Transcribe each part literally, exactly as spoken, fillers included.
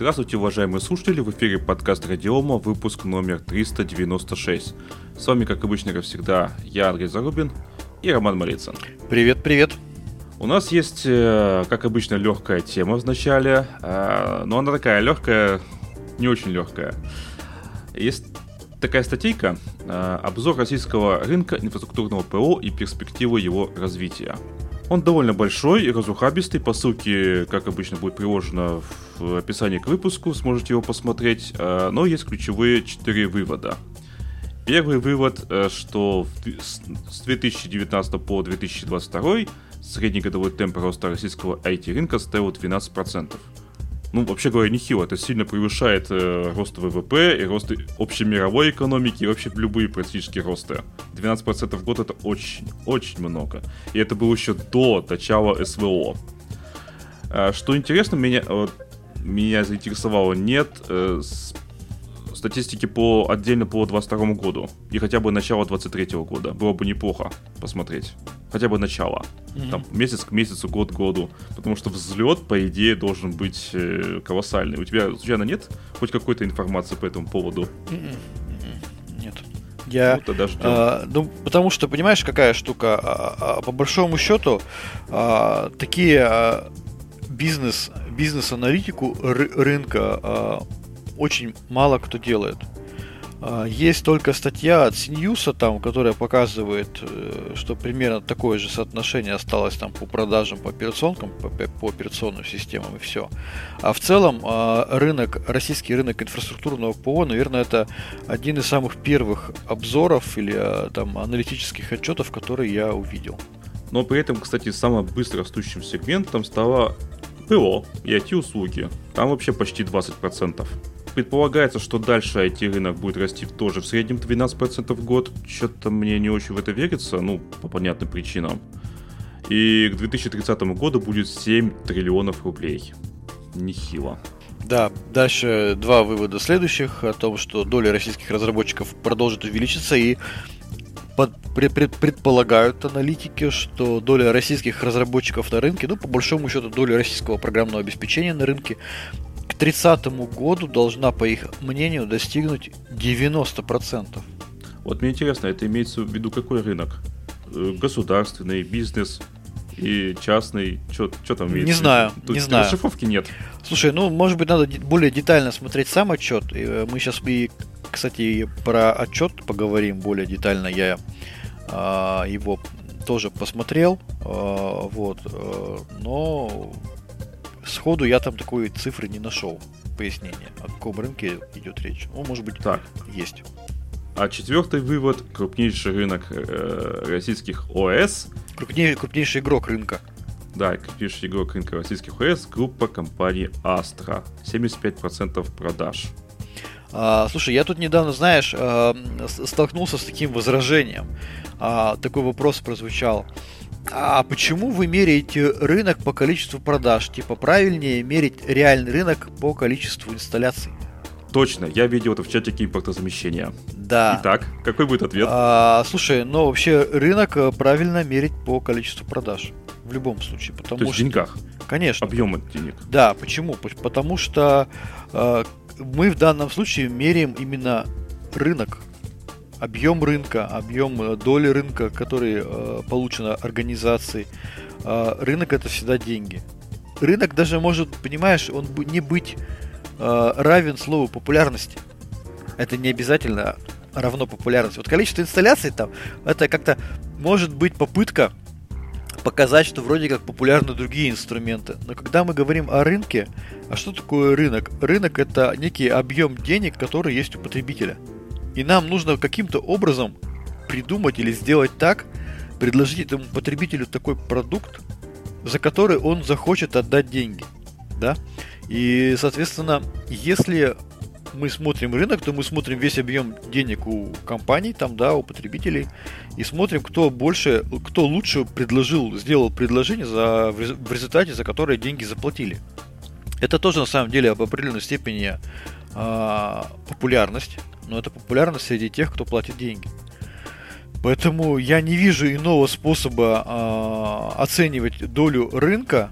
Здравствуйте, уважаемые слушатели, в эфире подкаст Радиома, выпуск номер триста девяносто шесть. С вами, как обычно, как всегда, я, Андрей Зарубин, и Роман Малицын. Привет, привет. У нас есть, как обычно, легкая тема в начале, но она такая легкая, не очень легкая. Есть такая статейка «Обзор российского рынка инфраструктурного ПО и перспективы его развития». Он довольно большой и разухабистый, по ссылке, как обычно, будет приложено в описании к выпуску, сможете его посмотреть, но есть ключевые четыре вывода. Первый вывод, что с две тысячи девятнадцатого по две тысячи двадцать второй среднегодовой темп роста российского ай ти-рынка составил двенадцать процентов. Ну, вообще говоря, нехило, это сильно превышает э, рост ВВП и рост общемировой экономики, и вообще любые практически росты. двенадцать процентов в год — это очень-очень много. И это было еще до начала СВО. А, что интересно, меня, вот, меня заинтересовало, нет э, с, статистики по, отдельно по двадцать второму году. И хотя бы начало двадцать третьего года. Было бы неплохо посмотреть. Хотя бы начало. Mm-hmm. Там, месяц к месяцу, год к году. Потому что взлет, по идее, должен быть э, колоссальный. У тебя, случайно, нет хоть какой-то информации по этому поводу? Mm-mm. Mm-mm. Нет. Я, а, ну, потому что, понимаешь, какая штука? А, а, по большому счету, а, такие а, бизнес, бизнес-аналитику ры- рынка а, очень мало кто делает. Есть только статья от CNews, там, которая показывает, что примерно такое же соотношение осталось там по продажам, по операционкам, по, по операционным системам и все. А в целом рынок, российский рынок инфраструктурного ПО, наверное, это один из самых первых обзоров или там аналитических отчетов, которые я увидел. Но при этом, кстати, самым быстро растущим сегментом стало ПО и ай ти-услуги. Там вообще почти двадцать процентов. Предполагается, что дальше ай ти-рынок будет расти тоже в среднем двенадцать процентов в год. Что-то мне не очень в это верится, ну, по понятным причинам. И к две тысячи тридцатому году будет семь триллионов рублей. Нехило. Да, дальше два вывода следующих о том, что доля российских разработчиков продолжит увеличиться, и под, пред, пред, предполагают аналитики, что доля российских разработчиков на рынке, ну, по большому счету, доля российского программного обеспечения на рынке к тридцатому году должна, по их мнению, достигнуть девяносто процентов. Вот мне интересно, это имеется в виду какой рынок? Государственный, бизнес и частный? Что там имеется? Не знаю, Тут не знаю. Расшифровки нет. Слушай, ну, может быть, надо более детально смотреть сам отчет. Мы сейчас, и, кстати, про отчет поговорим более детально. Я а, его тоже посмотрел. А, вот, а, но... Сходу я там такой цифры не нашел. Пояснение, о каком рынке идет речь. Ну, может быть, так есть. А четвертый вывод. Крупнейший рынок э, российских ОС. Крупней, крупнейший игрок рынка. Да, крупнейший игрок рынка российских ОС. Группа компании Астра. семьдесят пять процентов продаж. А, слушай, я тут недавно, знаешь, э, столкнулся с таким возражением. А, такой вопрос прозвучал. А почему вы меряете рынок по количеству продаж? Типа правильнее мерить реальный рынок по количеству инсталляций. Точно, я видел это в чатике импортозамещения. Да. Итак, какой будет ответ? А, слушай, ну вообще рынок правильно мерить по количеству продаж. В любом случае. Потому То есть что... в деньгах? Конечно. Объемы денег. Да, почему? Потому что э, мы в данном случае меряем именно рынок. Объем рынка, объем доли рынка, который э, получен организацией. Э, рынок — это всегда деньги. Рынок даже может, понимаешь, он не быть э, равен слову популярности. Это не обязательно равно популярности. Вот количество инсталляций там, это как-то может быть попытка показать, что вроде как популярны другие инструменты. Но когда мы говорим о рынке, а что такое рынок? Рынок — это некий объем денег, который есть у потребителя. И нам нужно каким-то образом придумать или сделать так, предложить этому потребителю такой продукт, за который он захочет отдать деньги. Да? И, соответственно, если мы смотрим рынок, то мы смотрим весь объем денег у компаний, там, да, у потребителей, и смотрим, кто больше, кто лучше предложил, сделал предложение, за, в результате за которое деньги заплатили. Это тоже, на самом деле, об определенной степени э, популярность. Но это популярность среди тех, кто платит деньги. Поэтому я не вижу иного способа э, оценивать долю рынка,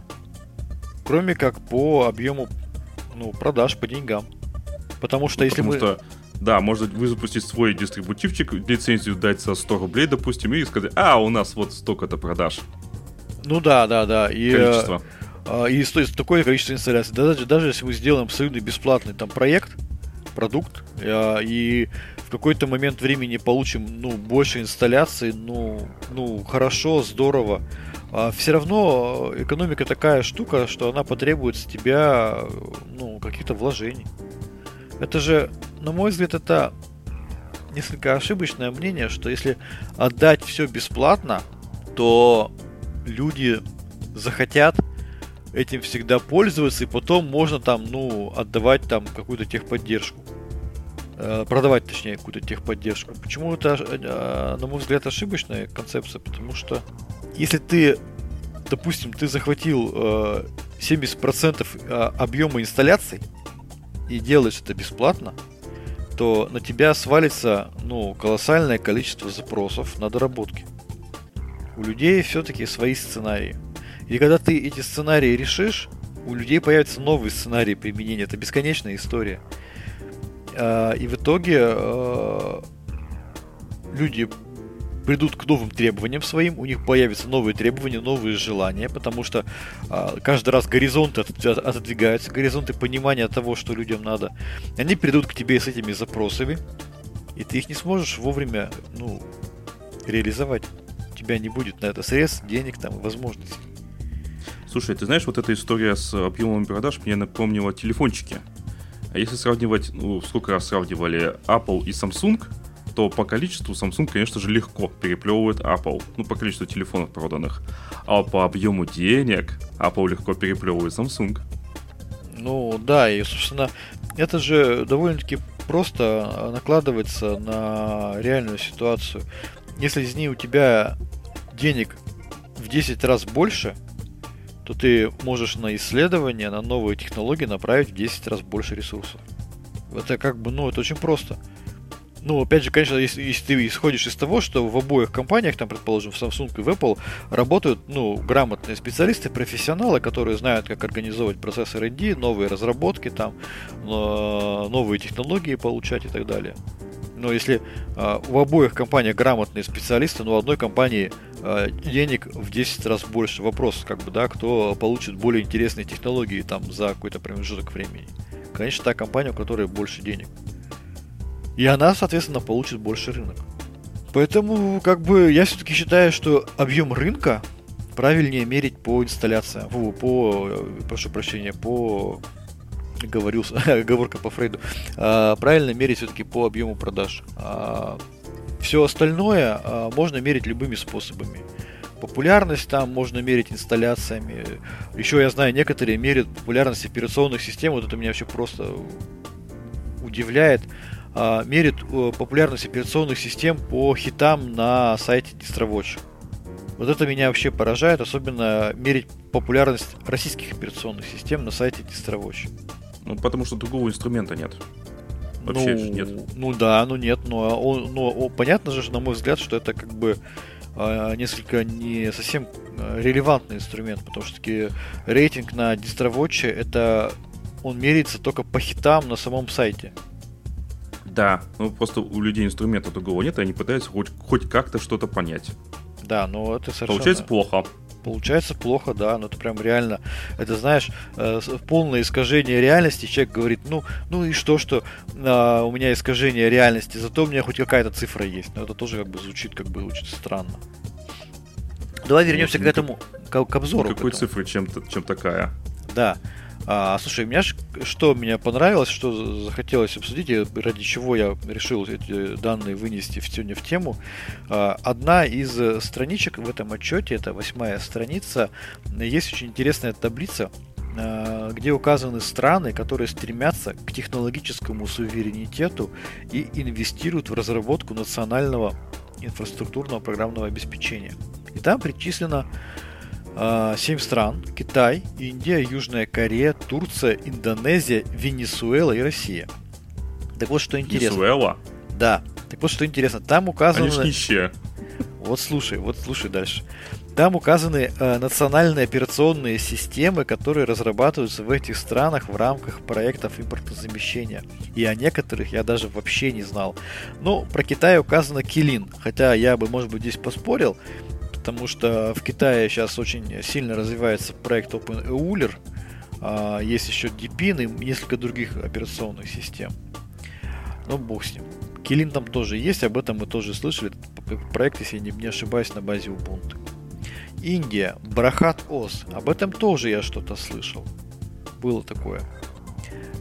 кроме как по объему ну, продаж по деньгам. Потому что если Потому мы... Что... Да, можно запустить свой дистрибутивчик, лицензию дать за сто рублей, допустим, и сказать, а, у нас вот столько-то продаж. Ну да, да, да. И, количество. Э, э, и стоит такое количество инсталляций. Даже, даже если мы сделаем абсолютно бесплатный там проект, продукт, э, и в какой-то момент времени получим, ну, больше инсталляций, ну, ну, хорошо, здорово. Э, все равно экономика такая штука, что она потребует с тебя, ну, каких-то вложений. Это же, на мой взгляд, это несколько ошибочное мнение, что если отдать все бесплатно, то люди захотят этим всегда пользоваться, и потом можно там, ну, отдавать там какую-то техподдержку. Э, продавать, точнее, какую-то техподдержку. Почему это, на мой взгляд, ошибочная концепция? Потому что если ты, допустим, ты захватил э, семьдесят процентов объема инсталляций, и делаешь это бесплатно, то на тебя свалится, ну, колоссальное количество запросов на доработки. У людей все-таки свои сценарии. И когда ты эти сценарии решишь, у людей появятся новые сценарии применения. Это бесконечная история. И в итоге люди придут к новым требованиям своим, у них появятся новые требования, новые желания, потому что а, каждый раз горизонты от, от, отодвигаются, горизонты понимания того, что людям надо. Они придут к тебе с этими запросами, и ты их не сможешь вовремя, ну, реализовать. У тебя не будет на это средств, денег, там, возможностей. Слушай, ты знаешь, вот эта история с объемами продаж мне напомнила телефончики. А если сравнивать, ну, сколько раз сравнивали Apple и Samsung, то по количеству Samsung, конечно же, легко переплевывает Apple. Ну, по количеству телефонов проданных. А по объему денег Apple легко переплевывает Samsung. Ну, да, и, собственно, это же довольно-таки просто накладывается на реальную ситуацию. Если из ней у тебя денег в десять раз больше, то ты можешь на исследования, на новые технологии направить в десять раз больше ресурсов. Это как бы, ну, это очень просто. Ну, опять же, конечно, если, если ты исходишь из того, что в обоих компаниях, там, предположим, в Samsung и в Apple, работают, ну, грамотные специалисты, профессионалы, которые знают, как организовывать процесс ар энд ди, новые разработки, там, новые технологии получать и так далее. Но если а, в обоих компаниях грамотные специалисты, но в одной компании а, денег в десять раз больше. Вопрос, как бы, да, кто получит более интересные технологии там за какой-то промежуток времени. Конечно, та компания, у которой больше денег. И она, соответственно, получит больше рынок. Поэтому, как бы, я все-таки считаю, что объем рынка правильнее мерить по инсталляциям. По, по прошу прощения, по... Говорю, оговорка по Фрейду. А, правильно мерить все-таки по объему продаж. А, все остальное а, можно мерить любыми способами. Популярность там можно мерить инсталляциями. Еще я знаю, некоторые мерят популярность операционных систем. Вот это меня вообще просто удивляет. Мерит популярность операционных систем по хитам на сайте DistroWatch. Вот это меня вообще поражает, особенно мерить популярность российских операционных систем на сайте DistroWatch. Ну, потому что другого инструмента нет. Вообще ну, нет. Ну да, ну нет, но, он, но понятно же, на мой взгляд, что это как бы несколько не совсем релевантный инструмент, потому что таки рейтинг на DistroWatch, это он меряется только по хитам на самом сайте. Да, ну просто у людей инструмента другого нет, и они пытаются хоть, хоть как-то что-то понять. Да, но это совершенно... Получается плохо. Получается плохо, да, но это прям реально... Это, знаешь, полное искажение реальности. Человек говорит, ну, ну и что, что а, у меня искажение реальности, зато у меня хоть какая-то цифра есть. Но это тоже как бы звучит как бы очень странно. Давай вернемся ну, к этому, как... к, к обзору. Ну, какой цифры, чем, чем такая? Да. А, слушай, меня ж, что мне понравилось, что захотелось обсудить, и ради чего я решил эти данные вынести в сегодня в тему. А, одна из страничек в этом отчете, это восьмая страница, есть очень интересная таблица, а, где указаны страны, которые стремятся к технологическому суверенитету и инвестируют в разработку национального инфраструктурного программного обеспечения. И там причислено семь стран: Китай, Индия, Южная Корея, Турция, Индонезия, Венесуэла и Россия. Так вот, что интересно. Венесуэла? Да. Так вот, что интересно, там указано... Они ж нищие. Вот слушай, вот слушай дальше. Там указаны э, национальные операционные системы, которые разрабатываются в этих странах в рамках проектов импортозамещения. И о некоторых я даже вообще не знал. Но про Китай указано Kylin, хотя я бы, может быть, здесь поспорил, потому что в Китае сейчас очень сильно развивается проект Open Euler, э, есть еще Deepin и несколько других операционных систем. Ну, бог с ним. Kylin там тоже есть, об этом мы тоже слышали. Этот проект, если я не ошибаюсь, на базе Ubuntu. Индия, Брахат-Ос. Об этом тоже я что-то слышал. Было такое.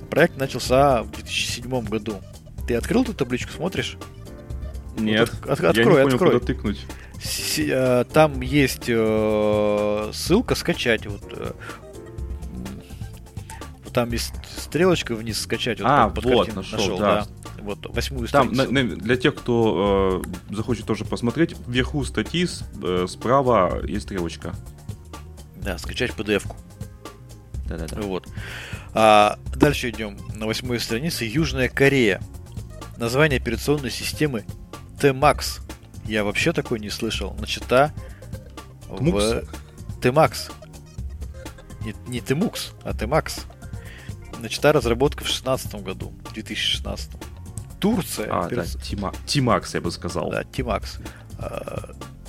Проект начался в две тысячи седьмом году. Ты открыл эту табличку, смотришь? Нет, вот от, от, я открой, не понял, открой. Куда тыкнуть. С, там есть э, ссылка «Скачать». Вот, э, там есть стрелочка вниз «Скачать». Вот, а, вот, нашел, нашел да. да. Вот, восьмую там, на, на, для тех, кто э, захочет тоже посмотреть, вверху статьи, с, э, справа есть стрелочка. Да, скачать пи ди эф-ку. Да-да-да. Вот. А, дальше идем на восьмой странице. Южная Корея. Название операционной системы T-Max. Я вообще такой не слышал. Начата в T-Max. Не, не T-Mux, а T-Max. Начата разработка в шестнадцатом году, в две тысячи шестнадцатом. Турция. А, опера... да, T-Max, я бы сказал. Да, T-Max.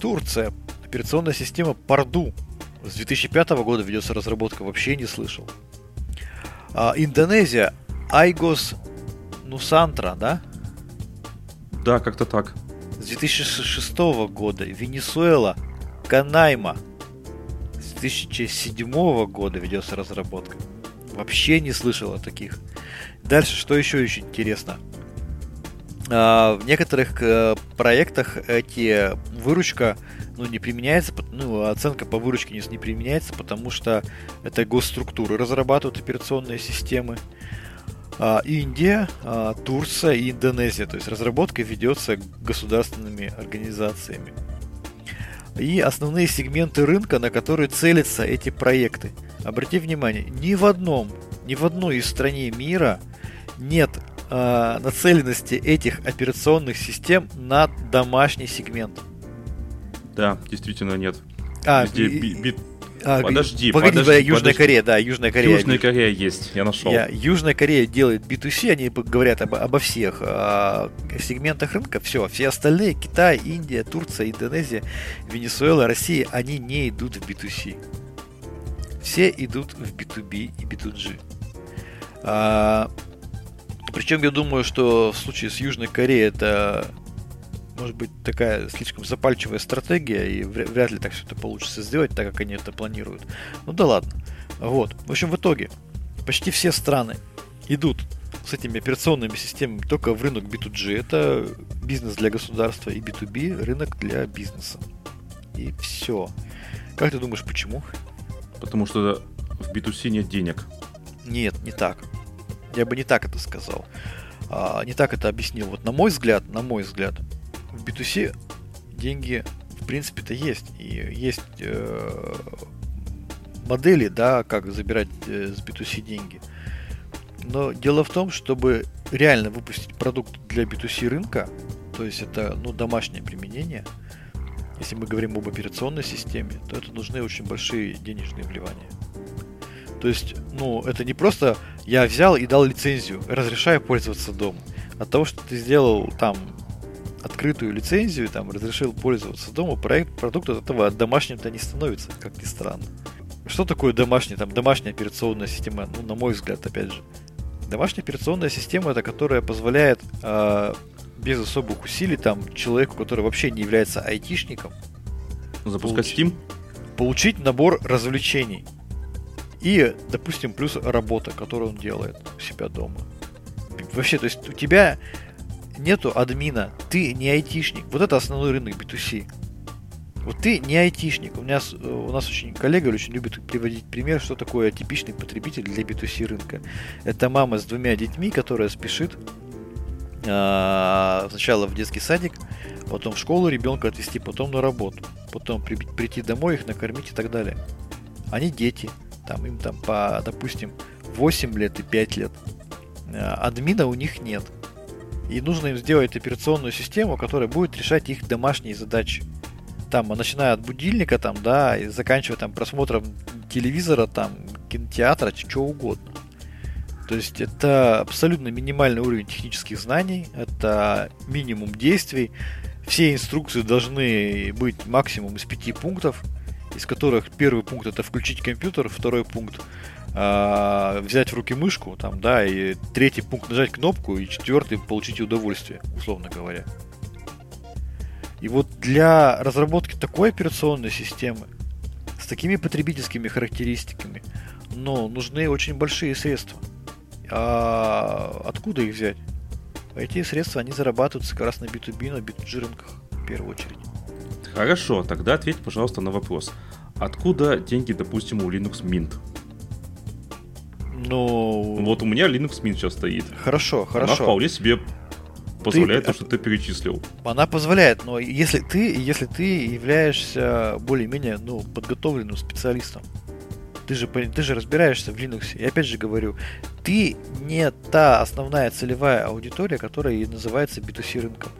Турция. Операционная система Pardu. С две тысячи пятого года ведется разработка, вообще не слышал. Индонезия. Aigos Nusantara, да? Да, как-то так. С две тысячи шестого года. Венесуэла. Канайма. С две тысячи седьмого года ведется разработка. Вообще не слышал о таких. Дальше, что еще очень интересно. В некоторых проектах эти выручка ну, не применяется, ну, оценка по выручке не, не применяется, потому что это госструктуры разрабатывают операционные системы. Индия, Турция и Индонезия. То есть разработка ведется государственными организациями. И основные сегменты рынка, на которые целятся эти проекты. Обрати внимание, ни в одном, ни в одной из стран мира нет нацеленности этих операционных систем на домашний сегмент. Да, действительно нет. А, Везде, и, би, би... а подожди, погоди, подожди, Южная подожди. Корея, да, Южная Корея. Южная Корея есть, я нашел. Я, Южная Корея делает би ту си, они говорят об, обо всех о сегментах рынка, все, все остальные, Китай, Индия, Турция, Индонезия, Венесуэла, Россия, они не идут в би ту си. Все идут в би ту би и би ту джи. А, Причем я думаю, что в случае с Южной Кореей это может быть такая слишком запальчивая стратегия, и вряд ли так все это получится сделать, так как они это планируют. Ну да ладно. Вот. В общем, в итоге почти все страны идут с этими операционными системами только в рынок би ту джи. Это бизнес для государства, и би ту би рынок для бизнеса. И все. Как ты думаешь, почему? Потому что в би ту си нет денег. Нет, не так. Я бы не так это сказал. А, не так это объяснил. Вот на мой взгляд, на мой взгляд, в би ту си деньги в принципе-то есть. И есть э, модели, да, как забирать э, с би ту си деньги. Но дело в том, чтобы реально выпустить продукт для би ту си рынка, то есть это ну, домашнее применение, если мы говорим об операционной системе, то это нужны очень большие денежные вливания. То есть, ну, это не просто я взял и дал лицензию, разрешаю пользоваться домом. От того, что ты сделал там открытую лицензию, там разрешил пользоваться домом, проект, продукт от этого домашним-то не становится, как ни странно. Что такое домашняя, там, домашняя операционная система? Ну, на мой взгляд, опять же. Домашняя операционная система, это которая позволяет э, без особых усилий там человеку, который вообще не является айтишником, запускать Steam, получить набор развлечений. И, допустим, плюс работа, которую он делает у себя дома. Вообще, то есть у тебя нету админа, ты не айтишник. Вот это основной рынок би ту си. Вот ты не айтишник. У нас, у нас очень коллега очень любит приводить пример, что такое типичный потребитель для би ту си рынка. Это мама с двумя детьми, которая спешит э, сначала в детский садик, потом в школу ребенка отвезти, потом на работу, потом при, прийти домой, их накормить и так далее. Они дети. Там, им там по, допустим, восемь лет и пять лет. Админа у них нет. И нужно им сделать операционную систему, которая будет решать их домашние задачи. там, начиная от будильника, там, да, и заканчивая там просмотром телевизора, там, кинотеатра, чего угодно. То есть это абсолютно минимальный уровень технических знаний, это минимум действий. Все инструкции должны быть максимум из пяти пунктов, из которых первый пункт — это включить компьютер, второй пункт — взять в руки мышку, там, да, и третий пункт — нажать кнопку, и четвертый — получить удовольствие, условно говоря. И вот для разработки такой операционной системы с такими потребительскими характеристиками, но нужны очень большие средства. А откуда их взять? Эти средства, они зарабатываются как раз на би ту би, на би ту джи рынках в первую очередь. Хорошо, тогда ответь, пожалуйста, на вопрос. Откуда деньги, допустим, у Linux Mint? Ну... Вот у меня Linux Mint сейчас стоит. Хорошо, хорошо. Она вполне себе позволяет ты... то, что ты перечислил. Она позволяет, но если ты, если ты являешься более-менее, ну, подготовленным специалистом, ты же, ты же разбираешься в Linux. И опять же говорю, ты не та основная целевая аудитория, которая и называется би ту си рынком.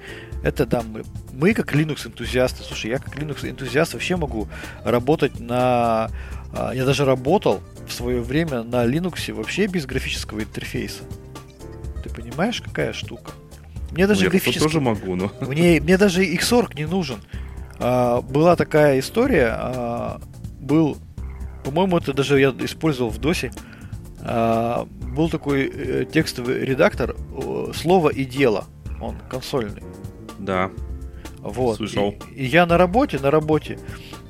Это да, мы, мы как Linux-энтузиасты. Слушай, я как Linux-энтузиаст вообще могу работать на... Я даже работал в свое время на Linux вообще без графического интерфейса. Ты понимаешь, какая штука? Мне даже ну, графический... тоже могу, но... Мне, мне даже Xorg не нужен. А, была такая история. А, был... По-моему, это даже я использовал в досе. А, был такой э, текстовый редактор э, «Слово и дело». Он консольный. Да. Вот. Слышал. И, и я на работе, на работе.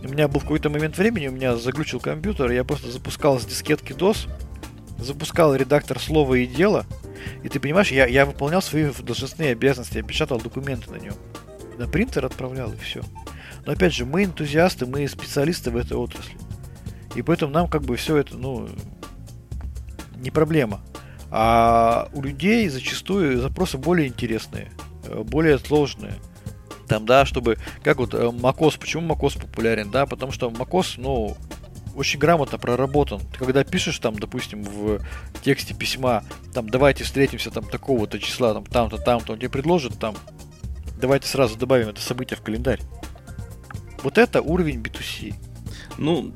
У меня был какой-то момент времени, у меня заглючил компьютер, я просто запускал с дискетки дос, запускал редактор «Слово и дело», и ты понимаешь, я, я выполнял свои должностные обязанности, я печатал документы на нем. На принтер отправлял, и все. Но опять же, мы энтузиасты, мы специалисты в этой отрасли. И поэтому нам как бы все это, ну, не проблема. А у людей зачастую запросы более интересные, более сложные. Там, да, чтобы, как вот macOS, почему macOS популярен, да, потому что macOS, ну, очень грамотно проработан. Ты когда пишешь там, допустим, в тексте письма, там, давайте встретимся там такого-то числа, там, там-то, там-то, он тебе предложит там, давайте сразу добавим это событие в календарь. Вот это уровень би ту си. Ну,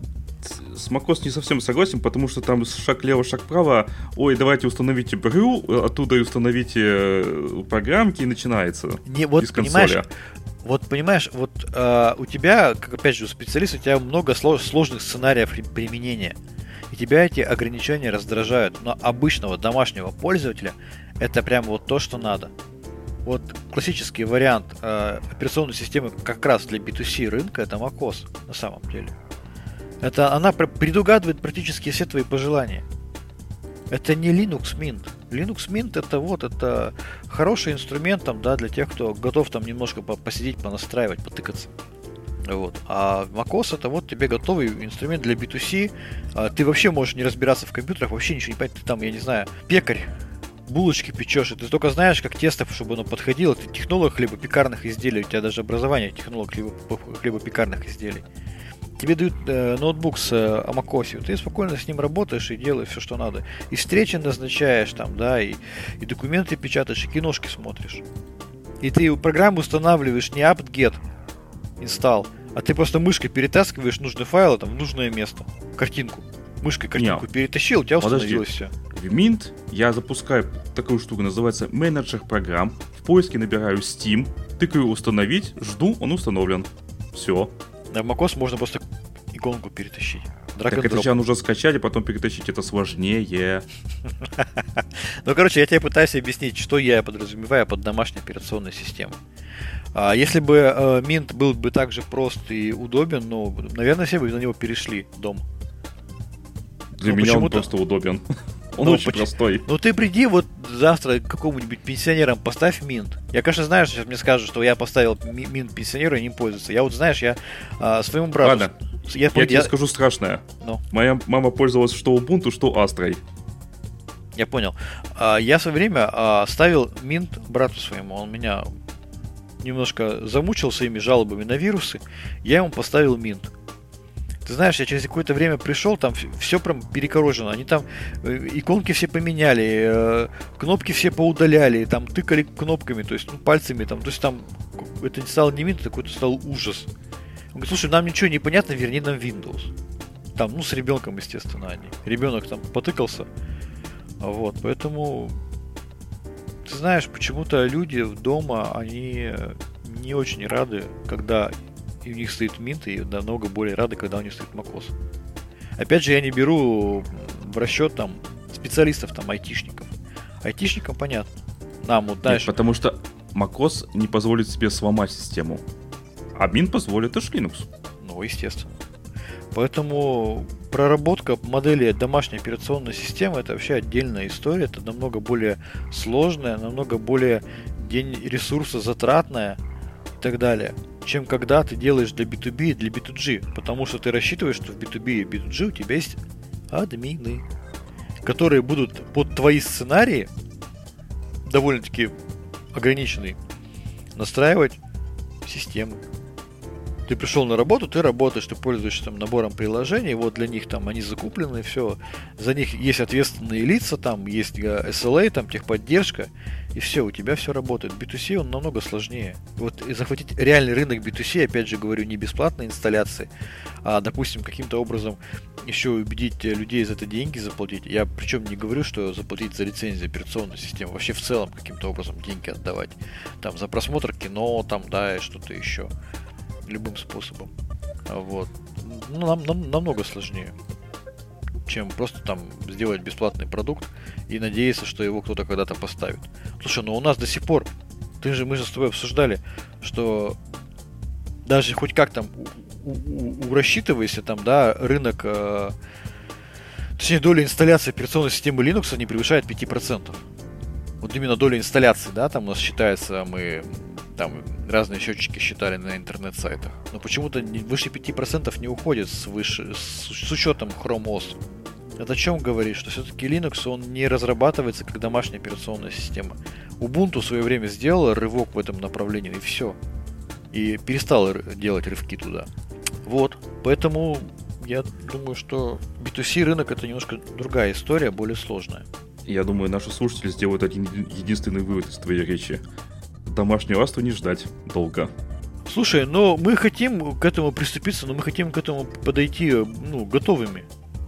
с macOS не совсем согласен, потому что там шаг лево, шаг право. Ой, давайте установите брю, оттуда и установите программки, и начинается. Не, вот, из понимаешь, консоли. Вот понимаешь, вот э, у тебя, как опять же у специалиста, у тебя много слож, сложных сценариев применения. И тебя эти ограничения раздражают. Но обычного домашнего пользователя это прям вот то, что надо. Вот классический вариант э, операционной системы как раз для би ту си рынка — это macOS на самом деле. Это она предугадывает практически все твои пожелания. Это не Linux Mint. Linux Mint — это вот, это хороший инструмент там, да, для тех, кто готов там немножко посидеть, понастраивать, потыкаться. Вот. А macOS — это вот тебе готовый инструмент для би ту си. Ты вообще можешь не разбираться в компьютерах, вообще ничего не понять. Ты там, я не знаю, пекарь, булочки печешь, и ты только знаешь, как тесто, чтобы оно подходило. Ты технолог хлебопекарных изделий, у тебя даже образование технолог хлебопекарных изделий. Тебе дают э, ноутбук с э, macOS, ты спокойно с ним работаешь и делаешь все, что надо. И встречи назначаешь там, да, и, и документы печатаешь, и киношки смотришь. И ты программу устанавливаешь не apt-get install, а ты просто мышкой перетаскиваешь нужный файл там в нужное место, картинку. Мышкой картинку не, перетащил, у тебя установилось все. В Mint я запускаю такую штуку, называется менеджер программ. В поиске набираю Steam, тыкаю «Установить», жду, он установлен. Все. На macOS можно просто иконку перетащить. Так это сейчас нужно скачать, и потом перетащить. Это сложнее. Ну, короче, я тебе пытаюсь объяснить, что я подразумеваю под домашней операционной системой. Если бы Mint был бы так же прост и удобен, ну, наверное, все бы на него перешли дом. Для меня он просто удобен. Он ну, очень почти... простой. Ну ты приди вот завтра к какому-нибудь пенсионерам, поставь Mint. Я, конечно, знаю, что сейчас мне скажут, что я поставил Mint пенсионеру и не пользуется. Я вот, знаешь, я а, своему брату... Ладно, я, я, я тебе я... скажу страшное. Ну? Моя мама пользовалась что Ubuntu, что Астрой. Я понял. А, я в свое время а, ставил Mint брату своему. Он меня немножко замучил своими жалобами на вирусы. Я ему поставил Mint. Ты знаешь, я через какое-то время пришел, там все прям перекорожено. Они там иконки все поменяли, кнопки все поудаляли, там тыкали кнопками, то есть ну, пальцами. Там. То есть там это стало не Mint, это какой-то стал ужас. Он говорит, слушай, нам ничего не понятно, верни нам Windows. Там, ну, с ребенком, естественно, они. Ребенок там потыкался. Вот, поэтому, ты знаешь, почему-то люди дома, они не очень рады, когда у них стоит Mint, и намного более рады, когда у них стоит macOS. Опять же, я не беру в расчет там специалистов, там, айтишников. Айтишникам понятно. Нам вот дальше. Нет, потому что macOS не позволит себе сломать систему. А Mint позволит уж Linux. Ну, естественно. Поэтому проработка модели домашней операционной системы — это вообще отдельная история. Это намного более сложная, намного более ресурсозатратная и так далее, чем когда ты делаешь для би ту би и для би ту джи. Потому что ты рассчитываешь, что в би ту би и би ту джи у тебя есть админы, которые будут под твои сценарии, довольно-таки ограниченные, настраивать системы. Ты пришел на работу, ты работаешь, ты пользуешься там набором приложений, вот для них там они закуплены, все, за них есть ответственные лица, там есть эс эл эй, там техподдержка, и все, у тебя все работает. би ту си он намного сложнее. Вот и захватить реальный рынок би ту си, опять же говорю, не бесплатные инсталляции, а, допустим, каким-то образом еще убедить людей за это деньги заплатить. Я причем не говорю, что заплатить за лицензию операционной системы, вообще в целом каким-то образом деньги отдавать, там за просмотр кино, там, да, и что-то еще. Любым способом. Вот. Ну, нам, нам намного сложнее, чем просто там сделать бесплатный продукт и надеяться, что его кто-то когда-то поставит. Слушай, ну у нас до сих пор, ты же, мы же с тобой обсуждали, что даже хоть как там у, у, у, рассчитывайся, там, да, рынок, э, точнее, доля инсталляции операционной системы Linux не превышает пять процентов. Вот именно доля инсталляции, да, там у нас считается, мы там разные счетчики считали на интернет-сайтах. Но почему-то выше пяти процентов не уходит свыше, с, с учетом Chrome о эс. Это о чем говорит? Что все-таки Linux, он не разрабатывается как домашняя операционная система. Ubuntu в свое время сделала рывок в этом направлении, и все. И перестала делать рывки туда. Вот. Поэтому я думаю, что би ту си рынок — это немножко другая история, более сложная. Я думаю, наши слушатели сделают один единственный вывод из твоей речи. Домашнего Астру не ждать долго. Слушай, но мы хотим к этому приступиться, но мы хотим к этому подойти, ну, готовыми.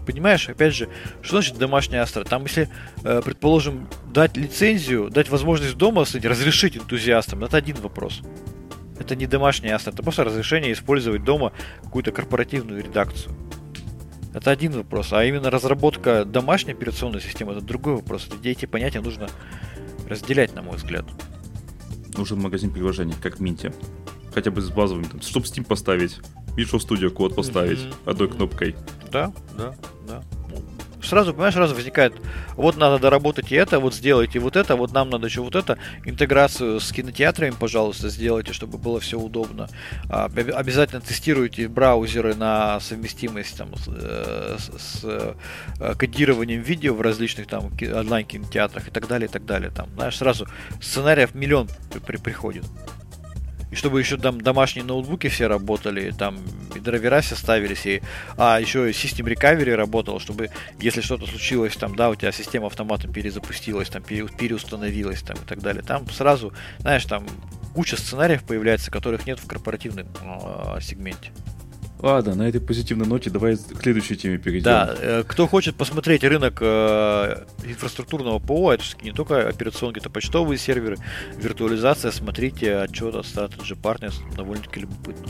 Понимаешь, опять же, что значит домашняя Астра? Там, если, предположим, дать лицензию, дать возможность дома, кстати, разрешить энтузиастам, это один вопрос. Это не домашняя Астра, это просто разрешение использовать дома какую-то корпоративную редакцию. Это один вопрос. А именно разработка домашней операционной системы — это другой вопрос. Эти понятия нужно разделять, на мой взгляд. Нужен магазин приложений, как в Минте. Хотя бы с базовыми, там, чтобы Steam поставить, Visual Studio Code поставить mm-hmm. одной кнопкой. Да, да, да. Сразу, понимаешь, сразу возникает, вот надо доработать и это, вот сделайте вот это, вот нам надо еще вот это. Интеграцию с кинотеатрами, пожалуйста, сделайте, чтобы было все удобно. Обязательно тестируйте браузеры на совместимость там, с, с кодированием видео в различных там онлайн-кинотеатрах и так далее, и так далее. Там, знаешь, сразу сценариев миллион при- приходит. И чтобы еще там домашние ноутбуки все работали, там и драйвера все ставились, и, а еще и System Recovery работал, чтобы если что-то случилось, там, да, у тебя система автоматом перезапустилась, там, пере, переустановилась, там, и так далее. Там сразу, знаешь, там куча сценариев появляется, которых нет в корпоративном э, сегменте. Ладно, на этой позитивной ноте давай к следующей теме перейдем. Да, э, кто хочет посмотреть рынок э, инфраструктурного ПО, это не только операционки, это почтовые серверы, виртуализация, смотрите отчет от Strategy Partners, довольно-таки любопытно.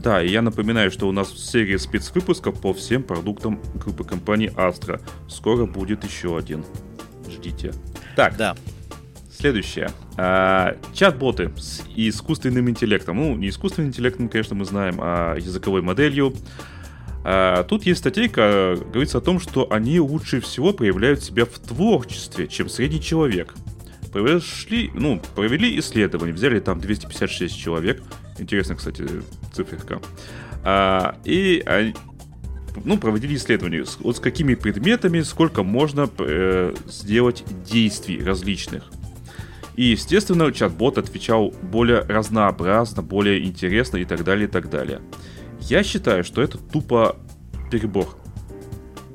Да, и я напоминаю, что у нас серия спецвыпусков по всем продуктам группы компании Astra. Скоро будет еще один. Ждите. Так, да. Следующее. А, чат-боты с искусственным интеллектом. Ну, не искусственным интеллектом, конечно, мы знаем, а языковой моделью. А, тут есть статейка, говорится о том, что они лучше всего проявляют себя в творчестве, чем средний человек. Провели, ну, провели исследование, взяли там двести пятьдесят шесть человек. Интересная, кстати, циферка. А, и они... Ну, проводили исследования, вот с какими предметами, сколько можно э, сделать действий различных. И, естественно, чат-бот отвечал более разнообразно, более интересно и так далее, и так далее. Я считаю, что это тупо перебор.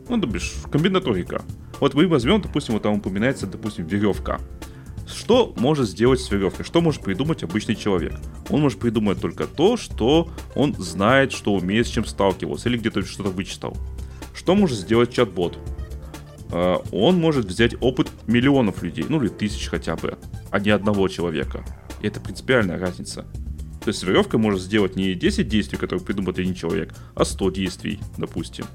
Ну, то бишь, комбинаторика. Вот мы возьмем, допустим, вот там упоминается, допустим, веревка. Что может сделать сверлёвка? Что может придумать обычный человек? Он может придумать только то, что он знает, что умеет, с чем сталкивался, или где-то что-то вычитал. Что может сделать чат-бот? Он может взять опыт миллионов людей, ну или тысяч хотя бы, а не одного человека. И это принципиальная разница. То есть сверлёвка может сделать не десять действий, которые придумает один человек, а сто действий, допустим.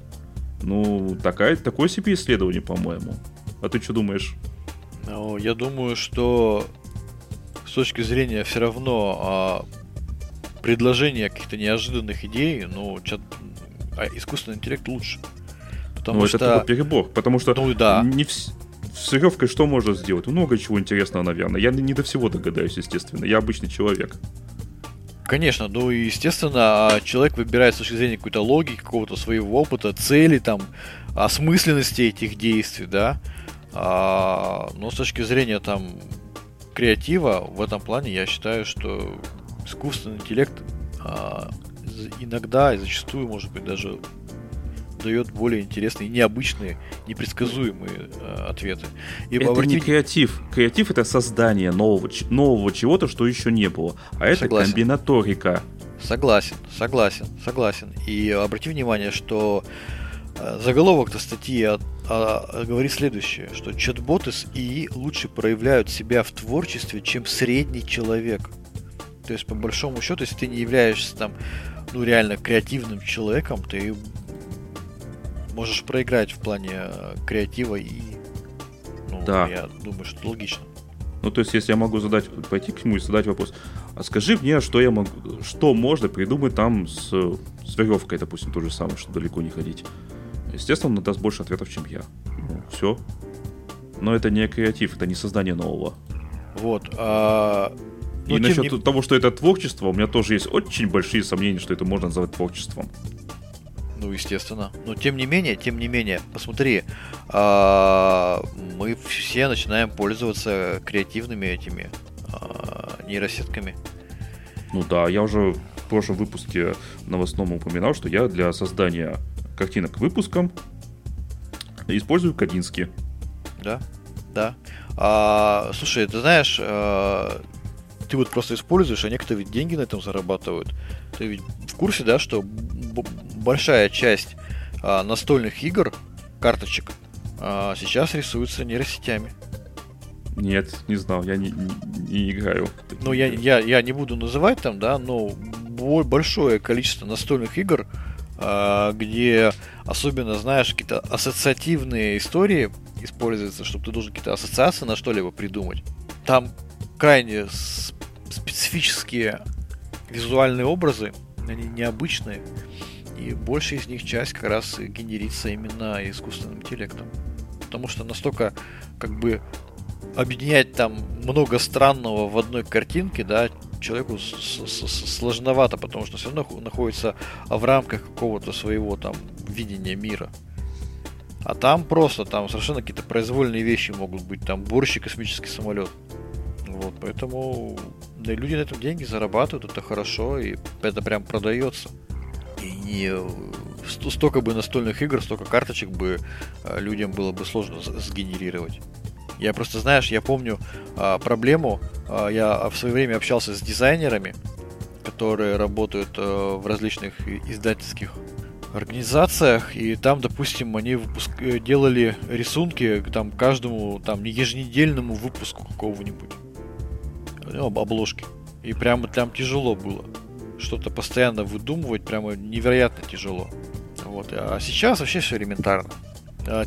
Ну, такая, такое себе исследование, по-моему. А ты что думаешь? Ну, я думаю, что с точки зрения все равно а, предложения каких-то неожиданных идей, ну, чат, а искусственный интеллект лучше. Потому ну, что... это такой перебор, потому что ну, да. не в... с сверлёвкой что можно сделать? Много чего интересного, наверное. Я не до всего догадаюсь, естественно. Я обычный человек. Конечно, ну и естественно, человек выбирает с точки зрения какой-то логики, какого-то своего опыта, цели, там, осмысленности этих действий, да. А, но с точки зрения там креатива, в этом плане я считаю, что искусственный интеллект а, иногда и зачастую, может быть, даже дает более интересные, необычные, непредсказуемые а, ответы. И это обратите... не креатив. Креатив — это создание нового, нового чего-то, что еще не было. А это согласен. Комбинаторика. Согласен, согласен, согласен. И обрати внимание, что заголовок-то статьи а, а, говорит следующее, что чат-боты с ИИ лучше проявляют себя в творчестве, чем средний человек. То есть, по большому счету, если ты не являешься там, ну, реально креативным человеком, ты можешь проиграть в плане креатива и, ну, да. я думаю, что это логично. Ну, то есть, если я могу задать, пойти к нему и задать вопрос, а скажи мне, что я могу, что можно придумать там с, с веревкой, допустим, то же самое, что далеко не ходить. Естественно, он даст больше ответов, чем я. Ну, все. Но это не креатив, это не создание нового. Вот. А... И ну, насчет не... того, что это творчество, у меня тоже есть очень большие сомнения, что это можно назвать творчеством. Ну, естественно. Но тем не менее, тем не менее, посмотри, мы все начинаем пользоваться креативными этими нейросетками. Ну да, я уже в прошлом выпуске новостном упоминал, что я для создания картинок выпуском использую Кодински. Да, да. А, слушай, ты знаешь, ты вот просто используешь, а некоторые ведь деньги на этом зарабатывают. Ты ведь в курсе, да, что б- большая часть а, настольных игр, карточек, а, сейчас рисуются нейросетями. Нет, не знал, я не, не, не играю. Ну, я, я, я не буду называть там, да, но бо- большое количество настольных игр, а, где особенно, знаешь, какие-то ассоциативные истории используются, чтобы ты должен какие-то ассоциации на что-либо придумать. Там крайне с- специфические визуальные образы, они необычные, и большая из них часть как раз генерится именно искусственным интеллектом. Потому что настолько как бы объединять там много странного в одной картинке, да, человеку сложновато, потому что все равно находится в рамках какого-то своего там видения мира. А там просто там совершенно какие-то произвольные вещи могут быть, там борщ и космический самолет. Вот, поэтому да, люди на этом деньги зарабатывают, это хорошо, и это прям продается. И столько бы настольных игр, столько карточек бы людям было бы сложно сгенерировать. Я просто, знаешь, я помню проблему, я в свое время общался с дизайнерами, которые работают в различных издательских организациях, и там, допустим, они выпуск... делали рисунки там, каждому там, еженедельному выпуску какого-нибудь. Обложки. И прямо там тяжело было. Что-то постоянно выдумывать прямо невероятно тяжело. Вот. А сейчас вообще все элементарно.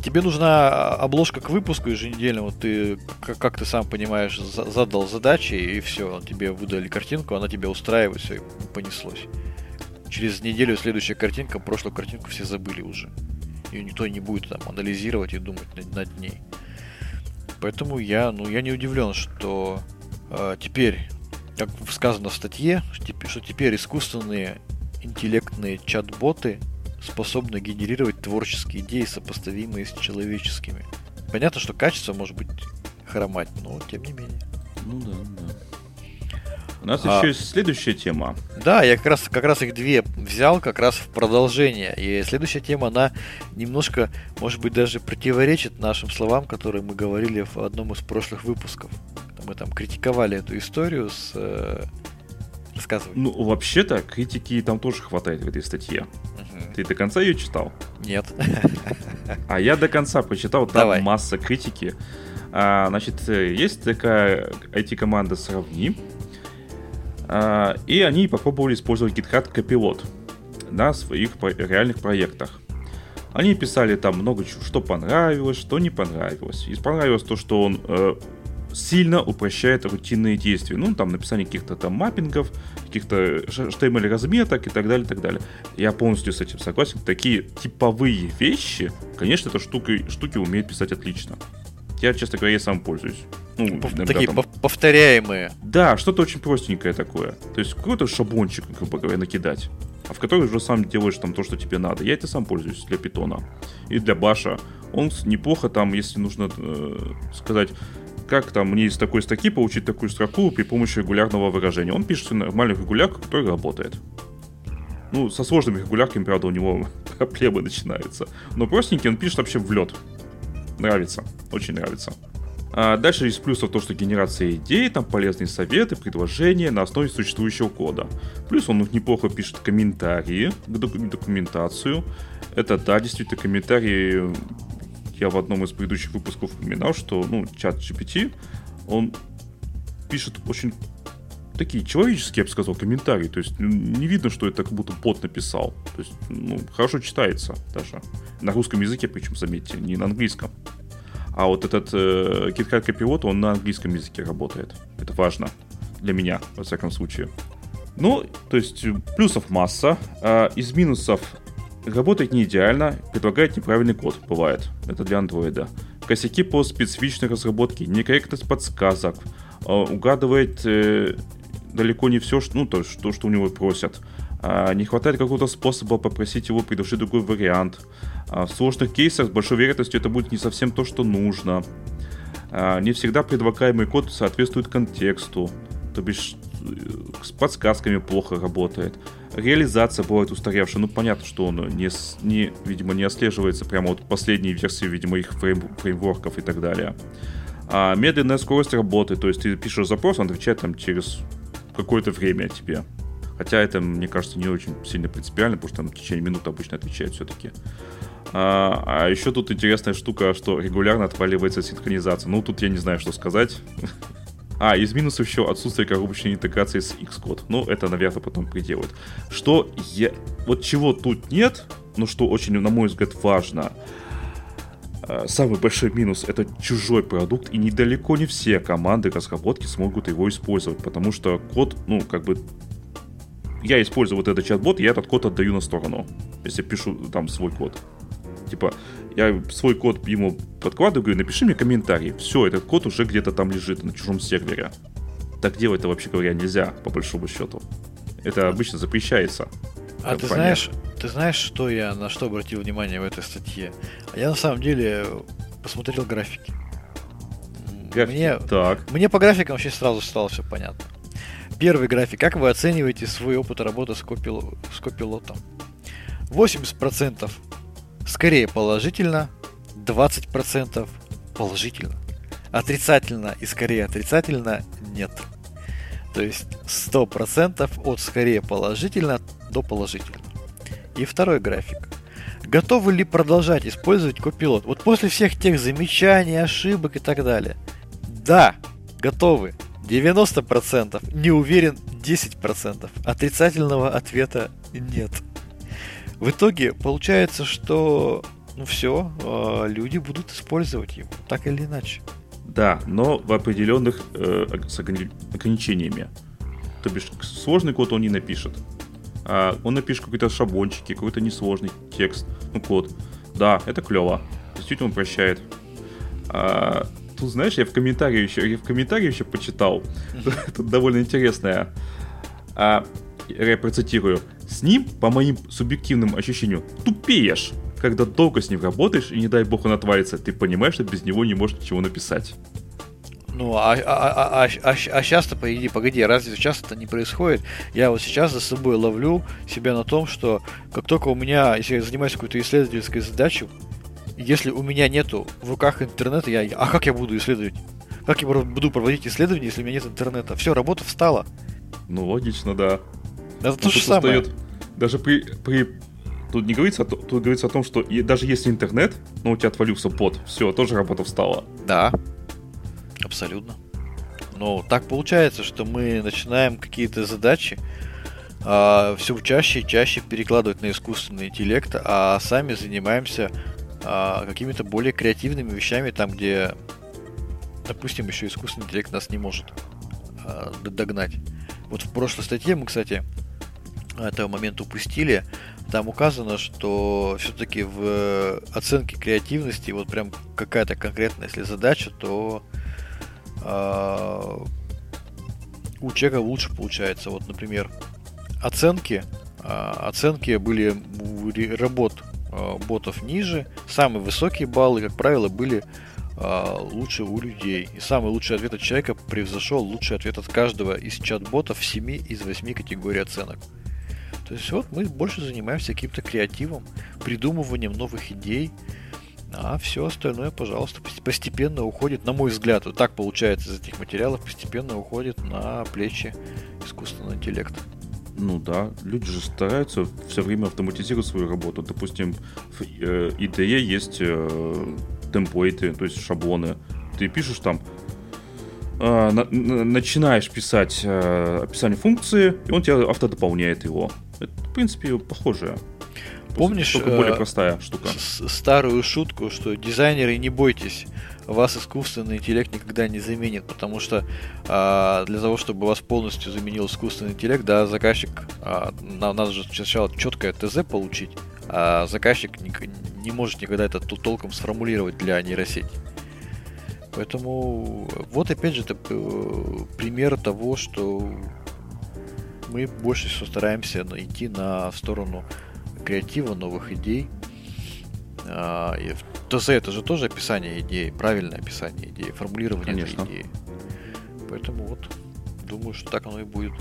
Тебе нужна обложка к выпуску еженедельному. Ты, как ты сам понимаешь, задал задачи, и все. Тебе выдали картинку, она тебя устраивает, все, и понеслось. Через неделю следующая картинка, прошлую картинку все забыли уже. Ее никто не будет там анализировать и думать над ней. Поэтому я, ну, я не удивлен, что теперь, как сказано в статье, что теперь искусственные интеллектные чат-боты способны генерировать творческие идеи, сопоставимые с человеческими. Понятно, что качество может быть хромать, но тем не менее. Ну да, да. У нас а... еще есть следующая тема. Да, я как раз, как раз их две взял, как раз в продолжение. И следующая тема, она немножко, может быть, даже противоречит нашим словам, которые мы говорили в одном из прошлых выпусков. Мы там критиковали эту историю с... Э... Рассказывай. Ну, вообще-то, критики там тоже хватает в этой статье. Uh-huh. Ты до конца ее читал? Нет. А я до конца почитал, там Давай. масса критики. А, значит, есть такая ай ти-команда «Сравни», а, и они попробовали использовать GitHub Copilot на своих реальных проектах. Они писали там много чего, что понравилось, что не понравилось. И понравилось то, что он э, сильно упрощает рутинные действия. Ну, там написание каких-то там маппингов, каких-то эйч ти эм эл-разметок и так далее, и так далее. Я полностью с этим согласен. Такие типовые вещи, конечно, эта штука, штуки умеет писать отлично. Я, честно говоря, я сам пользуюсь. Ну, Пов- иногда, такие там... повторяемые. Да, что-то очень простенькое такое. То есть какой-то шаблончик, грубо говоря, накидать, а в который уже сам делаешь там то, что тебе надо. Я это сам пользуюсь для Питона и для Баша. Он неплохо там, если нужно э, сказать... как там мне из такой строки получить такую строку при помощи регулярного выражения. Он пишет нормальную регулярку, которая работает. Ну, со сложными регулярками, правда, у него проблемы начинаются. Но простенький он пишет вообще в лед. Нравится, очень нравится. А дальше из плюсов то, что генерация идей, там полезные советы, предложения на основе существующего кода. Плюс он неплохо пишет комментарии, документацию. Это, да, действительно, комментарии... Я в одном из предыдущих выпусков упоминал, что, ну, ChatGPT, он пишет очень такие человеческие, я бы сказал, комментарии. То есть не видно, что это как будто бот написал. То есть, ну, хорошо читается даже. На русском языке, причем, заметьте, не на английском. А вот этот э, GitHub Copilot, он на английском языке работает. Это важно для меня, во всяком случае. Ну, то есть плюсов масса. Э, из минусов... Работает не идеально, предлагает неправильный код, бывает, это для андроида. Косяки по специфичной разработке, некорректность подсказок, э, угадывает э, далеко не все, что, ну, то, что, что у него просят. Э, не хватает какого-то способа попросить его предложить другой вариант. Э, в сложных кейсах с большой вероятностью это будет не совсем то, что нужно. Э, не всегда предлагаемый код соответствует контексту, то бишь с подсказками плохо работает. Реализация бывает устаревшая. Ну, понятно, что он, не, не, видимо, не отслеживается прямо вот последней версии, видимо, их фрейм, фреймворков и так далее. А медленная скорость работы. То есть ты пишешь запрос, он отвечает там через какое-то время тебе. Хотя это, мне кажется, не очень сильно принципиально, потому что там в течение минуты обычно отвечает все-таки. А, а еще тут интересная штука, что регулярно отваливается синхронизация. Ну, тут я не знаю, что сказать. А, из минусов еще отсутствие коробочной интеграции с Xcode. Ну, это, наверное, потом приделают. Что я... Вот чего тут нет, но что очень, на мой взгляд, важно. Самый большой минус — это чужой продукт, и недалеко не все команды разработки смогут его использовать, потому что код, ну, как бы... Я использую вот этот чат-бот, я этот код отдаю на сторону, если пишу там свой код. Типа, я свой код ему подкладываю, говорю, напиши мне комментарий. Все, этот код уже где-то там лежит на чужом сервере. Так делать-то, вообще говоря, нельзя, по большому счету. Это обычно запрещается. А ты знаешь, ты знаешь, что я, на что обратил внимание в этой статье? Я на самом деле посмотрел графики. Графики. Мне, так. мне по графикам вообще сразу стало все понятно. Первый график. Как вы оцениваете свой опыт работы с Copilot'ом? восемьдесят процентов скорее положительно, двадцать процентов положительно, отрицательно и скорее отрицательно нет. То есть сто процентов от скорее положительно до положительно. И второй график. Готовы ли продолжать использовать Copilot? Вот после всех тех замечаний, ошибок и так далее. Да, готовы. девяносто процентов, не уверен десять процентов. Отрицательного ответа нет. В итоге получается, что ну все, э, люди будут использовать его, так или иначе. Да, но в определенных э, с ограничениями. То бишь, сложный код он не напишет. А он напишет какие-то шаблончики, какой-то несложный текст, ну, код. Да, это клево. Действительно, он прощает. А, тут, знаешь, я в комментарии еще, я в комментарии еще почитал. Тут довольно интересное. Я процитирую. С ним, по моим субъективным ощущениям, тупеешь, когда долго с ним работаешь, и не дай бог он отвалится. Ты понимаешь, что без него не можешь ничего написать. Ну, а, а, а, а, а сейчас-то, погоди, погоди, разве сейчас это не происходит? Я вот сейчас за собой ловлю себя на том, что как только у меня, если я занимаюсь какой-то исследовательской задачей, если у меня нету в руках интернета, я, а как я буду исследовать? Как я буду проводить исследования, если у меня нет интернета? Все, работа встала. Ну, логично, да. Это то же самое. Даже при... при... Тут не говорится, тут говорится о том, что и даже если интернет, но у тебя отвалился под, все, тоже работа встала. Да, абсолютно. Но так получается, что мы начинаем какие-то задачи э, все чаще и чаще перекладывать на искусственный интеллект, а сами занимаемся э, какими-то более креативными вещами, там, где, допустим, еще искусственный интеллект нас не может э, догнать. Вот в прошлой статье мы, кстати, этого момента упустили. Там указано, что все-таки в оценке креативности, вот прям какая-то конкретная, если задача, то э, у человека лучше получается. Вот, например, оценки, э, оценки были у работ э, ботов ниже, самые высокие баллы, как правило, были э, лучше у людей. И самый лучший ответ от человека превзошел лучший ответ от каждого из чат-ботов в семи из восьми категорий оценок. То есть вот мы больше занимаемся каким-то креативом, придумыванием новых идей, а все остальное, пожалуйста, постепенно уходит, на мой взгляд, вот так получается из этих материалов, постепенно уходит на плечи искусственного интеллекта. Ну да, люди же стараются все время автоматизировать свою работу. Допустим, в ай ди и есть темплейты, то есть шаблоны. Ты пишешь там, начинаешь писать описание функции, и он тебя автодополняет его. Это, в принципе, похожая. Помнишь, только более простая штука. Старую шутку, что дизайнеры, не бойтесь, вас искусственный интеллект никогда не заменит, потому что а, для того, чтобы вас полностью заменил искусственный интеллект, да, заказчик, а, надо же сначала четкое ТЗ получить, а заказчик не, не может никогда это толком сформулировать для нейросети. Поэтому вот опять же это пример того, что мы больше всего стараемся идти на сторону креатива, новых идей. И ТЗ это же тоже описание идеи, правильное описание идеи, формулирование Конечно. этой идеи. Поэтому вот думаю, что так оно и будет.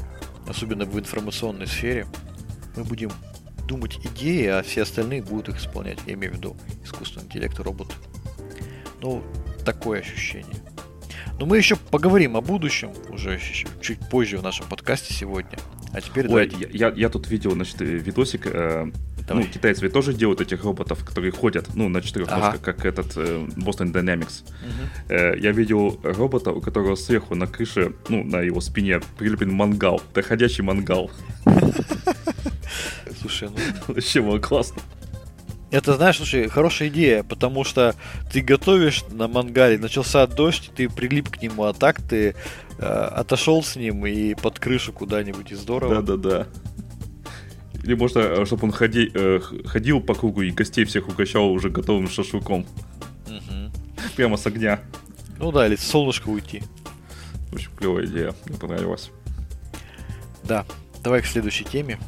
Особенно в информационной сфере. Мы будем думать идеи, а все остальные будут их исполнять. Я имею в виду искусственный интеллект, роботы. Ну, такое ощущение. Но мы еще поговорим о будущем уже чуть позже в нашем подкасте сегодня. А теперь Ой, давайте... я, я, я тут видел, значит, видосик. Э, ну, китайцы ведь тоже делают этих роботов, которые ходят, ну, на четырех ага. ножках, как этот э, Boston Dynamics. Угу. Э, я видел робота, у которого сверху на крыше, ну, на его спине прилеплен мангал, доходящий мангал. Слушай, ну... Вообще было классно. Это, знаешь, слушай, хорошая идея, потому что ты готовишь на мангале, начался дождь, ты прилип к нему, а так ты э, отошел с ним и под крышу куда-нибудь, и здорово. Да-да-да. Или можно, чтобы он ходи, э, ходил по кругу и гостей всех угощал уже готовым шашлыком. Угу. Прямо с огня. Ну да, или с солнышка уйти. Очень клевая идея, мне понравилась. Да, давай к следующей теме.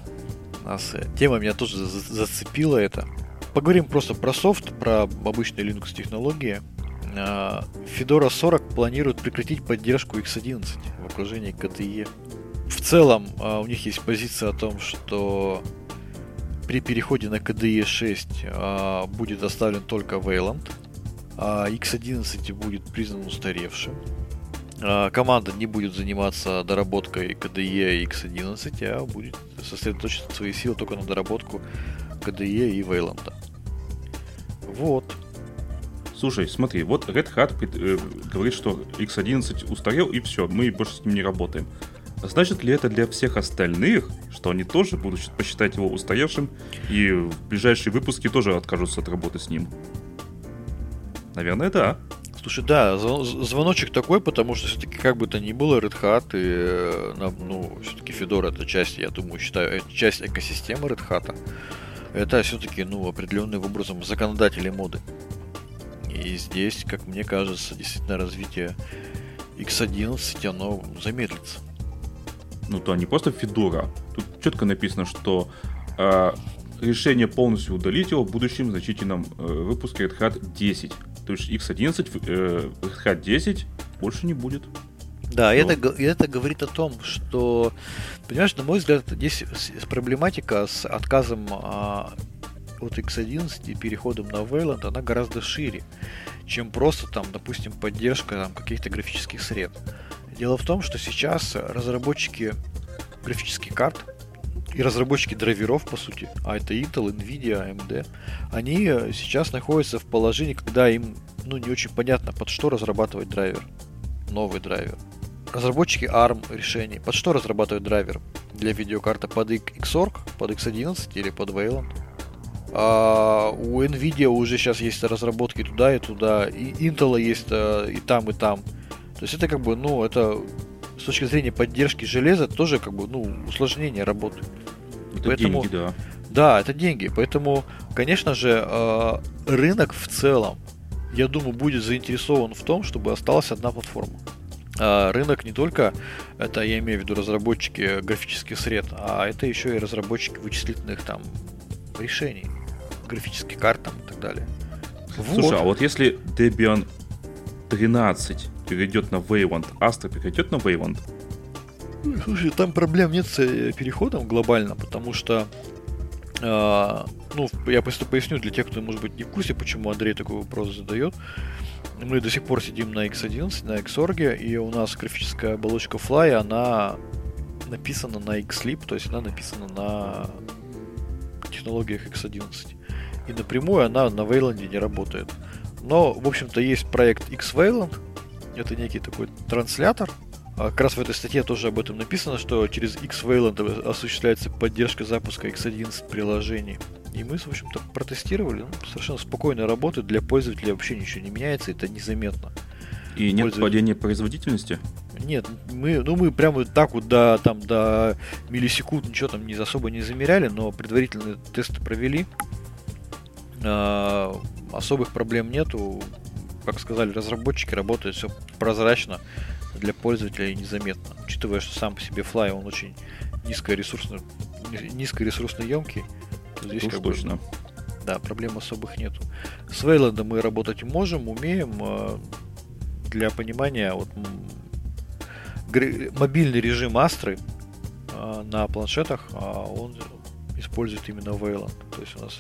У нас тема меня тоже за- зацепила это. Поговорим просто про софт, про обычные Linux технологии. Fedora сорок планирует прекратить поддержку икс одиннадцать в окружении кей ди и. В целом у них есть позиция о том, что при переходе на кей ди и шесть будет оставлен только Wayland, а икс одиннадцать будет признан устаревшим. Команда не будет заниматься доработкой кей ди и и икс одиннадцать, а будет сосредоточить свои силы только на доработку кей ди и и Wayland. Вот. Слушай, смотри, вот Red Hat э, говорит, что икс одиннадцать устарел, и все, мы больше с ним не работаем. Значит ли это для всех остальных, что они тоже будут посчитать его устаревшим, и в ближайшие выпуски тоже откажутся от работы с ним? Наверное, да. Слушай, да, звоночек такой, потому что все-таки как бы то ни было, Red Hat и, ну, все-таки Fedora это часть, я думаю, считаю, часть экосистемы Red Hat. Это все-таки, ну, определенным образом законодатели моды. И здесь, как мне кажется, действительно развитие икс одиннадцать, оно замедлится. Ну, то не просто Fedora. Тут четко написано, что э, решение полностью удалить его в будущем значительном э, выпуске Red Hat десять. То есть икс одиннадцать, э, Red Hat десять больше не будет. Да, ну. это, это говорит о том, что, понимаешь, на мой взгляд, здесь проблематика с отказом от икс одиннадцать и переходом на Wayland, она гораздо шире, чем просто, там, допустим, поддержка там, каких-то графических сред. Дело в том, что сейчас разработчики графических карт и разработчики драйверов, по сути, а это Intel, Nvidia, эй эм ди, они сейчас находятся в положении, когда им ну, не очень понятно, под что разрабатывать драйвер, новый драйвер. Разработчики арм решений, под что разрабатывают драйвер для видеокарты? Под Xorg, под икс одиннадцать или под Wayland? А у Nvidia уже сейчас есть разработки туда и туда, и Intel есть и там, и там. То есть это как бы, ну, это с точки зрения поддержки железа тоже как бы, ну, усложнение работы. Это поэтому, деньги, да. Да, это деньги. Поэтому, конечно же, рынок в целом, я думаю, будет заинтересован в том, чтобы осталась одна платформа. Рынок не только, это я имею в виду разработчики графических сред, а это еще и разработчики вычислительных там решений, графических карт там, и так далее. Слушай, вот. А вот если Debian тринадцать перейдет на Wayland, Astra перейдет на Wayland? Слушай, там проблем нет с переходом глобально, потому что э, ну, я просто поясню для тех, кто, может быть, не в курсе, почему Андрей такой вопрос задает. Мы до сих пор сидим на икс одиннадцать, на Xorg, и у нас графическая оболочка Fly, она написана на Xlib, то есть она написана на технологиях икс одиннадцать. И напрямую она на Wayland не работает. Но, в общем-то, есть проект XWayland, это некий такой транслятор. Как раз в этой статье тоже об этом написано, что через XWayland осуществляется поддержка запуска икс одиннадцать приложений. И мы, в общем-то, протестировали. Ну, совершенно спокойно работает. Для пользователя вообще ничего не меняется, это незаметно. И нет Пользов... падения производительности? Нет, мы, ну мы прямо так вот до, там, до миллисекунд ничего там не особо не замеряли, но предварительные тесты провели. Э-э- особых проблем нету. Как сказали разработчики, работает все прозрачно для пользователя и незаметно. Учитывая, что сам по себе Fly, он очень низкоресурсный, низкоресурсно емкий. Здесь как бы, точно. Да, проблем особых нету. С Wayland мы работать можем, умеем. Для понимания, вот мобильный режим Астры на планшетах, он использует именно Wayland. То есть у нас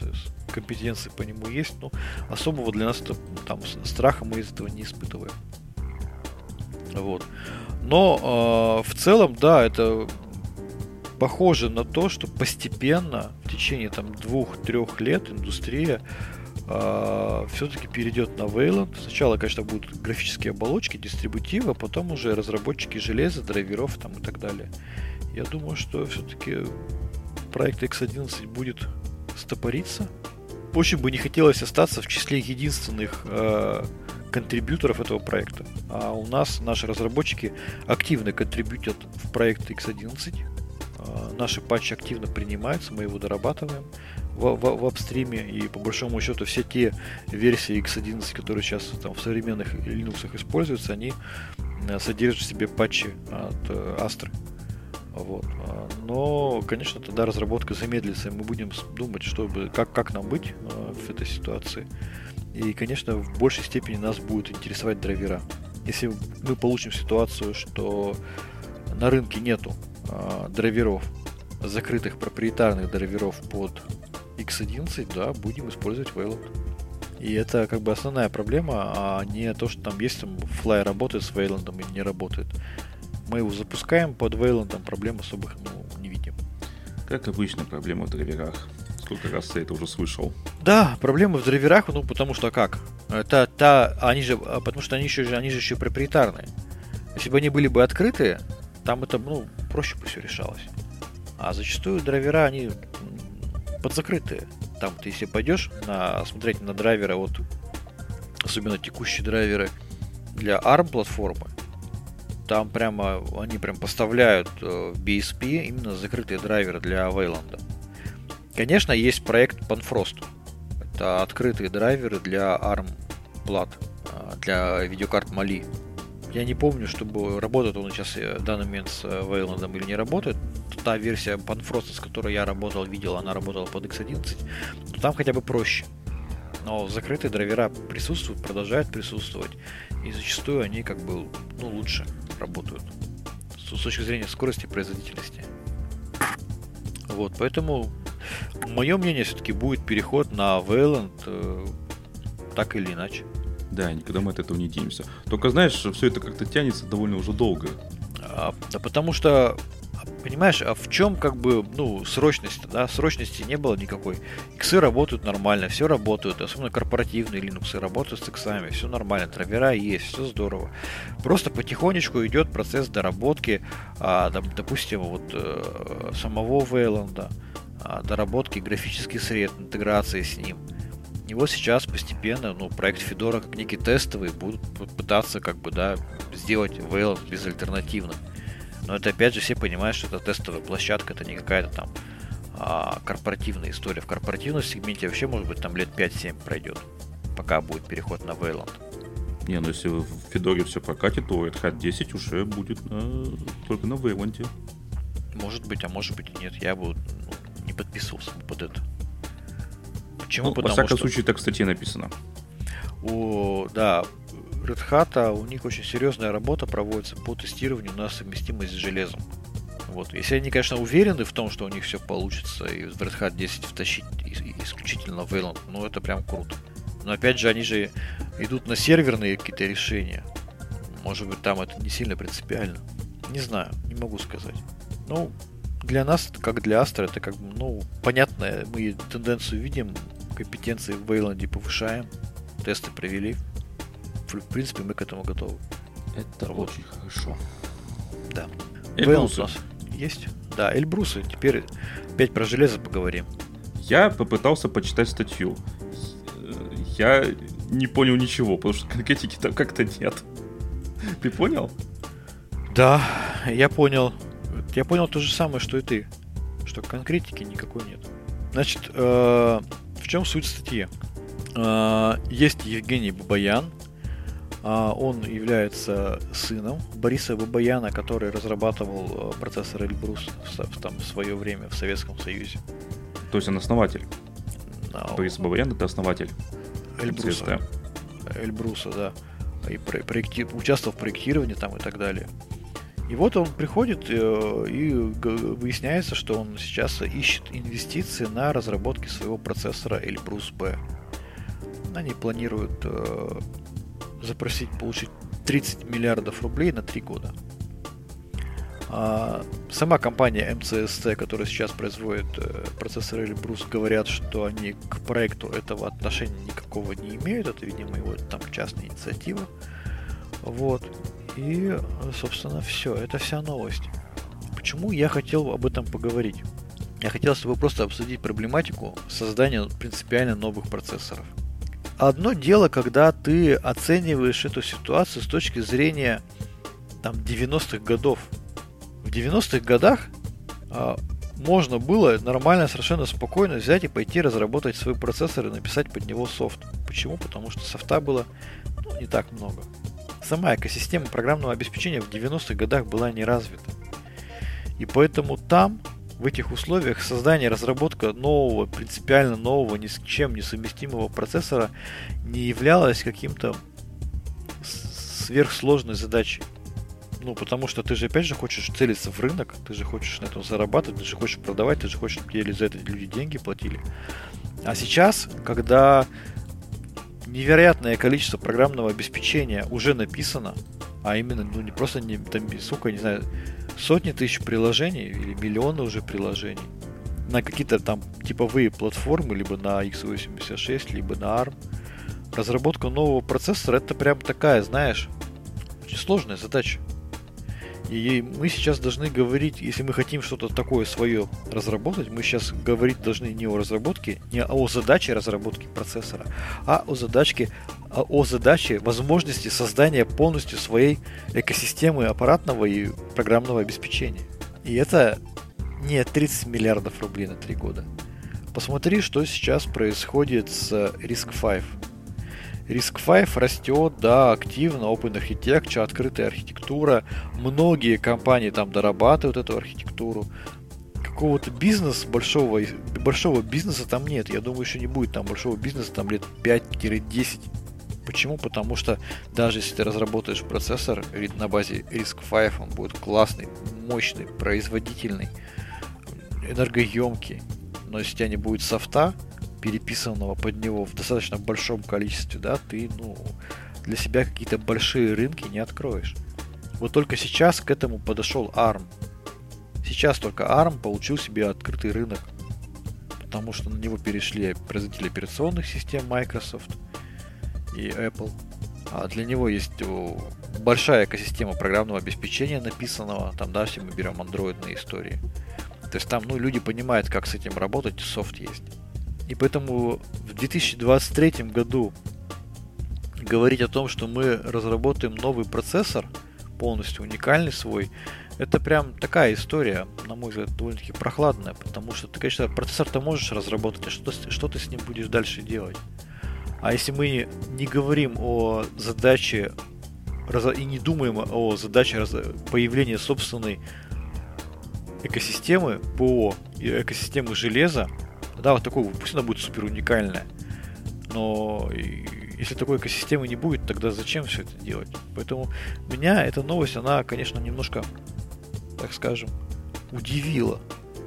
компетенции по нему есть, но особого для нас там страха мы из этого не испытываем. Вот. Но э, в целом, да, это похоже на то, что постепенно в течение там двух-трех лет индустрия э, все-таки перейдет на Wayland. Сначала, конечно, будут графические оболочки, дистрибутивы, а потом уже разработчики железа, драйверов там и так далее. Я думаю, что все-таки проект икс одиннадцать будет стопориться. Очень бы не хотелось остаться в числе единственных э, контрибьюторов этого проекта. А у нас наши разработчики активно контрибьютят в проект икс одиннадцать. Э, наши патчи активно принимаются, мы его дорабатываем в, в, в апстриме. И по большому счету все те версии икс одиннадцать, которые сейчас там, в современных Linux используются, они э, содержат в себе патчи от э, Astra. Вот. Но, конечно, тогда разработка замедлится, и мы будем думать, чтобы, как, как нам быть э, в этой ситуации. И, конечно, в большей степени нас будут интересовать драйвера. Если мы получим ситуацию, что на рынке нету э, драйверов, закрытых проприетарных драйверов под икс одиннадцать, да, будем использовать Wayland. И это как бы основная проблема, а не то, что там есть, там Fly работает с Wayland или не работает. Мы его запускаем под Wayland, проблем особых ну, не видим. Как обычно, проблемы в драйверах. Сколько раз я это уже слышал. Да, проблемы в драйверах, ну потому что как? Это, та, они же, потому что они еще, они же еще проприетарные. Если бы они были бы открытые, там это ну, проще бы все решалось. А зачастую драйвера, они подзакрытые. Там ты если пойдешь на, смотреть на драйверы, вот, особенно текущие драйверы для арм платформы, там прямо, они прям поставляют в би эс пи именно закрытые драйверы для Wayland. Конечно, есть проект Panfrost. Это открытые драйверы для арм плат, для видеокарт Mali. Я не помню, чтобы работает он сейчас в данный момент с Wayland или не работает. Та версия Panfrost, с которой я работал, видел, она работала под икс одиннадцать. Но там хотя бы проще. но закрытые драйвера присутствуют, продолжают присутствовать, и зачастую они как бы ну, лучше работают с точки зрения скорости и производительности. Вот, поэтому мое мнение все-таки будет переход на Wayland, э, так или иначе. Да, никогда мы от этого не денемся. Только знаешь, все это как-то тянется довольно уже долго. А, да потому что, понимаешь, а в чем как бы, ну, срочность? Да? Срочности не было никакой. Иксы работают нормально, все работают, особенно корпоративные Linux работают с иксами, все нормально, драйвера есть, все здорово. Просто потихонечку идет процесс доработки, а, там, допустим, вот самого Wayland, а, доработки графических сред, интеграции с ним. Его сейчас постепенно, ну, проект Федора как некий тестовый будут пытаться как бы, да, сделать Wayland безальтернативным. Но это опять же все понимают, что это тестовая площадка, это не какая-то там а, корпоративная история. В корпоративном сегменте вообще может быть там лет пять-семь пройдет, пока будет переход на Wayland. Не, ну если в Федоре все прокатит, то Red Hat десять уже будет на... только на Wayland. Может быть, а может быть и нет. Я бы ну, не подписывался под это. Почему? Ну, потому во всяком что... случае, так в статье написано. О, да, Red Hat, у них очень серьезная работа проводится по тестированию на совместимость с железом. Вот. Если они, конечно, уверены в том, что у них все получится, и в Red Hat десять втащить исключительно Wayland, ну это прям круто. Но опять же, они же идут на серверные какие-то решения. Может быть, там это не сильно принципиально. Не знаю, не могу сказать. Ну, для нас, как для Astra, это как бы, ну, понятно, мы тенденцию видим, компетенции в Wayland повышаем, тесты провели. В принципе, мы к этому готовы. Это вот. Очень хорошо. Да. Эльбрусы. Wayland у нас есть? Да, Эльбрусы. Теперь опять про железо поговорим. Я попытался почитать статью. Я не понял ничего, потому что конкретики там как-то нет. Ты понял? Да, я понял. Я понял то же самое, что и ты. Что конкретики никакой нет. Значит, э, в чем суть статьи? Э, есть Евгений Бабаян. Э, он является сыном Бориса Бабаяна, который разрабатывал процессор Эльбрус в, в, там, в свое время в Советском Союзе. То есть он основатель? No. Борис Бабаян — это основатель Эльбруса. Эльбруса, да. И про- проекти... участвовал в проектировании там и так далее. И вот он приходит, и выясняется, что он сейчас ищет инвестиции на разработке своего процессора Эльбрус-Б. Они планируют запросить, получить тридцать миллиардов рублей на три года. Сама компания эм си эс си, которая сейчас производит процессор Эльбрус, говорят, что они к проекту этого отношения никакого не имеют. Это, видимо, его там частная инициатива. Вот. И, собственно, все. Это вся новость. Почему я хотел об этом поговорить? Я хотел с тобой просто обсудить проблематику создания принципиально новых процессоров. Одно дело, когда ты оцениваешь эту ситуацию с точки зрения там, девяностых годов. В девяностых годах а, можно было нормально, совершенно спокойно взять и пойти разработать свой процессор и написать под него софт. Почему? Потому что софта было ну, не так много. Сама экосистема программного обеспечения в девяностых годах была не развита. И поэтому там, в этих условиях, создание и разработка нового, принципиально нового, ни с чем не совместимого процессора не являлось каким-то сверхсложной задачей. Ну, потому что ты же, опять же, хочешь целиться в рынок, ты же хочешь на этом зарабатывать, ты же хочешь продавать, ты же хочешь, чтобы тебе за это люди деньги платили. А сейчас, когда... невероятное количество программного обеспечения уже написано, а именно, ну не просто, не, там, сука, не знаю, сотни тысяч приложений или миллионы уже приложений на какие-то там типовые платформы, либо на икс восемьдесят шесть, либо на арм. Разработка нового процессора — это прям такая, знаешь, очень сложная задача. И мы сейчас должны говорить, если мы хотим что-то такое свое разработать, мы сейчас говорить должны не о разработке, не о задаче разработки процессора, а о задачке, о задаче возможности создания полностью своей экосистемы аппаратного и программного обеспечения. И это не тридцать миллиардов рублей на три года. Посмотри, что сейчас происходит с риск файв. риск файв растет, да, активно, Open Architecture, открытая архитектура. Многие компании там дорабатывают эту архитектуру. какого-то бизнеса, большого, большого бизнеса там нет. Я думаю, еще не будет там большого бизнеса, там лет пять-десять. Почему? Потому что даже если ты разработаешь процессор на базе риск-V, он будет классный, мощный, производительный, энергоемкий. Но если у тебя не будет софта, переписанного под него в достаточно большом количестве, да, ты, ну, для себя какие-то большие рынки не откроешь. Вот только сейчас к этому подошел арм. Сейчас только арм получил себе открытый рынок, потому что на него перешли производители операционных систем Microsoft и Apple. А для него есть большая экосистема программного обеспечения написанного, там, да, все мы берем андроидные истории. То есть там, ну, люди понимают, как с этим работать, софт есть. И поэтому в две тысячи двадцать третьем году говорить о том, что мы разработаем новый процессор, полностью уникальный свой, это прям такая история, на мой взгляд, довольно-таки прохладная, потому что ты, конечно, процессор-то можешь разработать, а что, что ты с ним будешь дальше делать? А если мы не говорим о задаче и не думаем о задаче появления собственной экосистемы ПО и экосистемы железа, да, вот такой, пусть она будет супер уникальная, но если такой экосистемы не будет, тогда зачем все это делать? Поэтому меня эта новость, она, конечно, немножко, так скажем, удивила.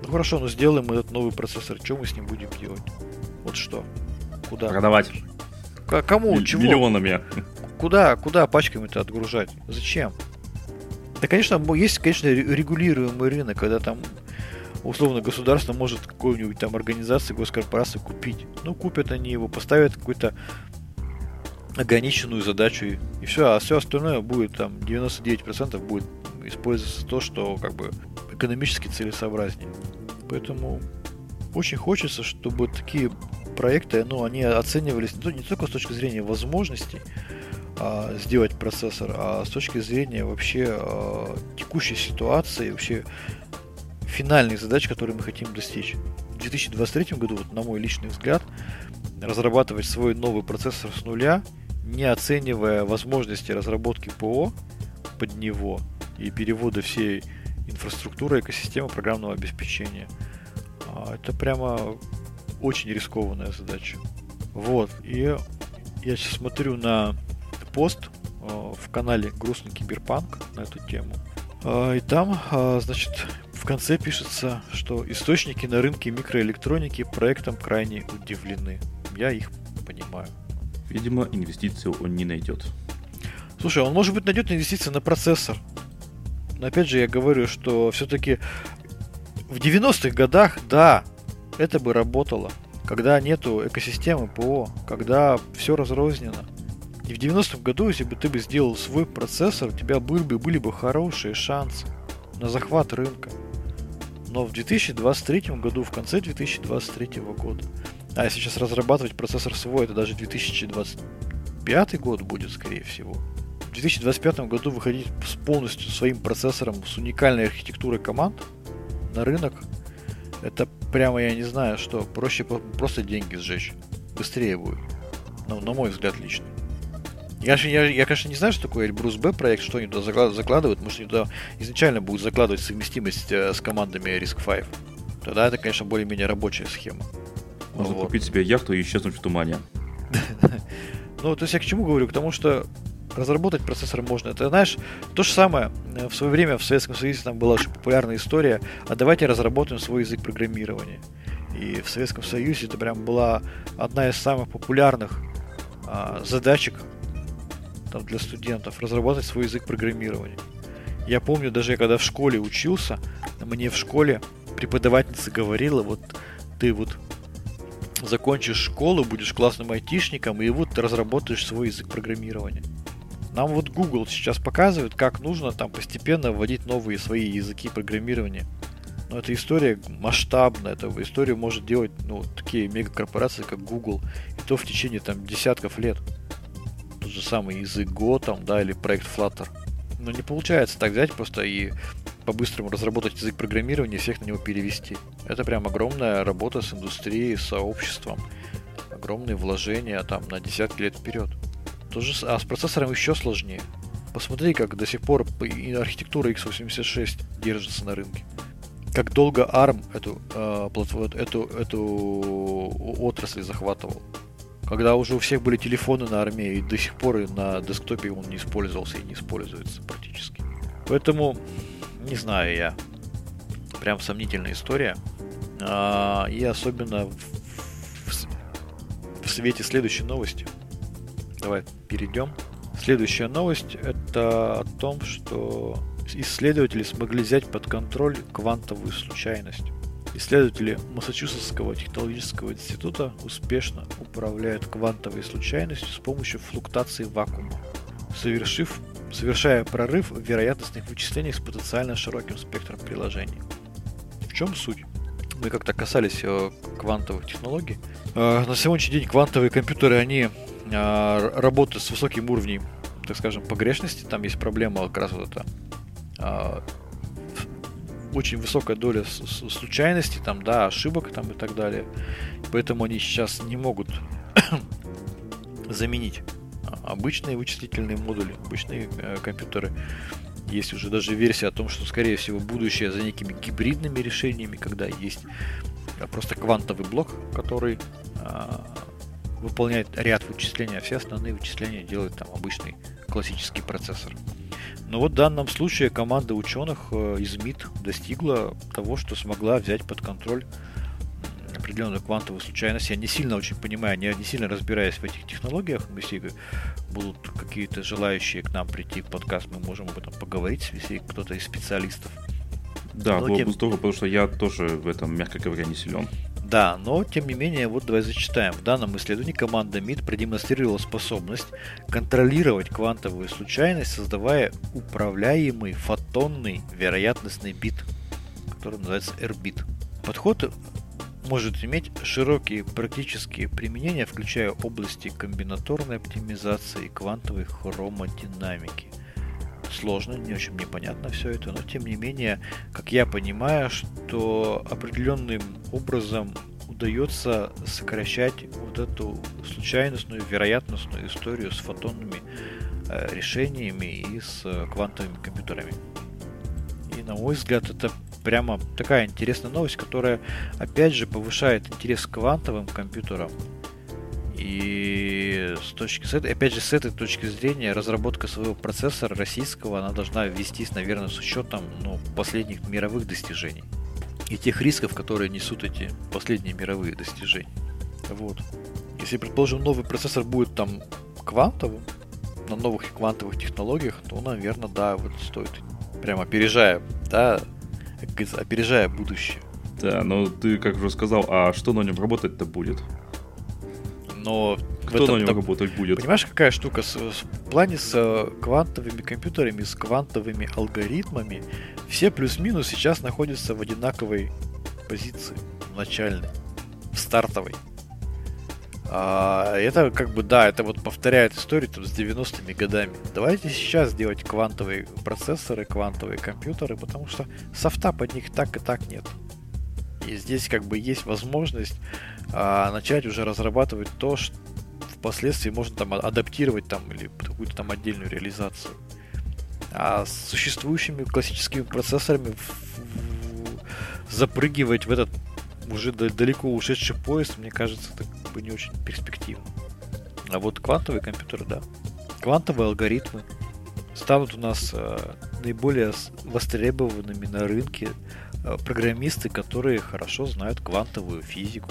Ну хорошо, но сделаем мы этот новый процессор, что мы с ним будем делать? Вот что? Куда? Продавать. К- кому? М- чего? Миллионами. Куда? Куда пачками-то отгружать? Зачем? Да, конечно, есть, конечно, регулируемый рынок, когда там условно государство может какую-нибудь там организацию, госкорпорацию купить. Ну, купят они его, поставят какую-то ограниченную задачу и, и все, а все остальное будет там девяносто девять процентов будет использоваться то, что как бы экономически целесообразнее. Поэтому очень хочется, чтобы такие проекты, ну, они оценивались не, не только с точки зрения возможностей а, сделать процессор, а с точки зрения вообще а, текущей ситуации, вообще финальных задач, которые мы хотим достичь. В две тысячи двадцать третьем году, вот, на мой личный взгляд, разрабатывать свой новый процессор с нуля, не оценивая возможности разработки ПО под него и перевода всей инфраструктуры, экосистемы программного обеспечения. Это прямо очень рискованная задача. Вот. И я сейчас смотрю на пост в канале «Грустный киберпанк» на эту тему. И там, значит, в конце пишется, что источники на рынке микроэлектроники проектом крайне удивлены. Я их понимаю. Видимо, инвестицию он не найдет. Слушай, он, может быть, найдет инвестиции на процессор. Но опять же, я говорю, что все-таки в девяностых годах, да, это бы работало. Когда нету экосистемы ПО, когда все разрознено. И в девяностом году, если бы ты бы сделал свой процессор, у тебя были бы, были бы хорошие шансы на захват рынка. Но в две тысячи двадцать третьем году, в конце две тысячи двадцать третьего года, а если сейчас разрабатывать процессор свой, это даже две тысячи двадцать пятый год будет, скорее всего. В две тысячи двадцать пятом году выходить с полностью своим процессором, с уникальной архитектурой команд на рынок, это прямо, я не знаю, что, проще просто деньги сжечь. Быстрее будет. Ну, на мой взгляд, лично. Я, я, я, конечно, не знаю, что такое Эльбрус-Б проект, что они туда закладывают, потому что они туда изначально будут закладывать совместимость с командами риск-V. Тогда это, конечно, более-менее рабочая схема. Можно вот купить себе яхту и исчезнуть в тумане. Ну, то есть я к чему говорю? К тому, что разработать процессор можно. Это, знаешь, то же самое. В свое время в Советском Союзе там была очень популярная история, а давайте разработаем свой язык программирования. И в Советском Союзе это прям была одна из самых популярных а, задачек там, для студентов, разработать свой язык программирования. Я помню, даже когда в школе учился, мне в школе преподавательница говорила, вот ты вот закончишь школу, будешь классным айтишником, и вот ты разработаешь свой язык программирования. Нам вот Google сейчас показывает, как нужно там постепенно вводить новые свои языки программирования. Но эта история масштабная, эту историю может делать, ну, такие мегакорпорации, как Google, и то в течение там десятков лет. Тот же самый язык Go, там, да, или проект Flutter. Но не получается так взять просто и по-быстрому разработать язык программирования и всех на него перевести. Это прям огромная работа с индустрией, с сообществом. Огромные вложения там на десятки лет вперед. Тоже, а с процессором еще сложнее. Посмотри, как до сих пор архитектура икс восемьдесят шесть держится на рынке. как долго арм эту, э, платформу, эту, эту отрасль захватывал. Когда уже у всех были телефоны на арме, и до сих пор и на десктопе он не использовался и не используется практически. Поэтому, не знаю я, прям сомнительная история. А, и особенно в, в, в свете следующей новости. Давай перейдем. Следующая новость — это о том, что исследователи смогли взять под контроль квантовую случайность. Исследователи Массачусетского технологического института успешно управляют квантовой случайностью с помощью флуктации вакуума, совершив, совершая прорыв в вероятностных вычислениях с потенциально широким спектром приложений. В чем суть? Мы как-то касались квантовых технологий. На сегодняшний день квантовые компьютеры, они работают с высоким уровнем, так скажем, погрешности. Там есть проблема как раз вот эта... очень высокая доля случайности, там, да, ошибок там, и так далее. Поэтому они сейчас не могут заменить обычные вычислительные модули, обычные э, компьютеры. Есть уже даже версия о том, что, скорее всего, будущее за некими гибридными решениями, когда есть э, просто квантовый блок, который э, выполняет ряд вычислений, а все основные вычисления делает там обычный классический процессор. Но вот в данном случае команда ученых из МИТ достигла того, что смогла взять под контроль определенную квантовую случайность. Я не сильно очень понимаю, не, не сильно разбираюсь в этих технологиях. Если будут какие-то желающие к нам прийти в подкаст, мы можем об этом поговорить, если кто-то из специалистов. Да, но было тем... бы здорово, потому что я тоже в этом, мягко говоря, не силен. Да, но тем не менее, вот давай зачитаем. В данном исследовании команда МИТ продемонстрировала способность контролировать квантовую случайность, создавая управляемый фотонный вероятностный бит, который называется R-бит. Подход может иметь широкие практические применения, включая области комбинаторной оптимизации и квантовой хромодинамики. Сложно, не очень непонятно все это, но тем не менее, как я понимаю, что определенным образом удается сокращать вот эту случайностную, вероятностную историю с фотонными э, решениями и с э, квантовыми компьютерами. И на мой взгляд, это прямо такая интересная новость, которая опять же повышает интерес к квантовым компьютерам. И с точки, с этой, опять же, с этой точки зрения разработка своего процессора российского, она должна вестись, наверное, с учетом ну, последних мировых достижений и тех рисков, которые несут эти последние мировые достижения. Вот. Если, предположим, новый процессор будет там квантовым, на новых квантовых технологиях, то, наверное, да, вот стоит, прямо опережая, да, опережая будущее. Да, но ты, как уже сказал, а что на нем работать-то будет? Но кто на нем работать будет? Понимаешь, какая штука? С, с, в плане с э, квантовыми компьютерами, с квантовыми алгоритмами все плюс-минус сейчас находятся в одинаковой позиции, начальной, стартовой. А, это как бы, да, это вот повторяет историю там, с девяностыми годами. Давайте сейчас делать квантовые процессоры, квантовые компьютеры, потому что софта под них так и так нет. И здесь как бы есть возможность а, начать уже разрабатывать то, что впоследствии можно там адаптировать там, или какую-то там отдельную реализацию. А с существующими классическими процессорами в, в, запрыгивать в этот уже далеко ушедший поезд, мне кажется, это как бы не очень перспективно. А вот квантовые компьютеры, да. Квантовые алгоритмы станут у нас а, наиболее востребованными на рынке программисты, которые хорошо знают квантовую физику,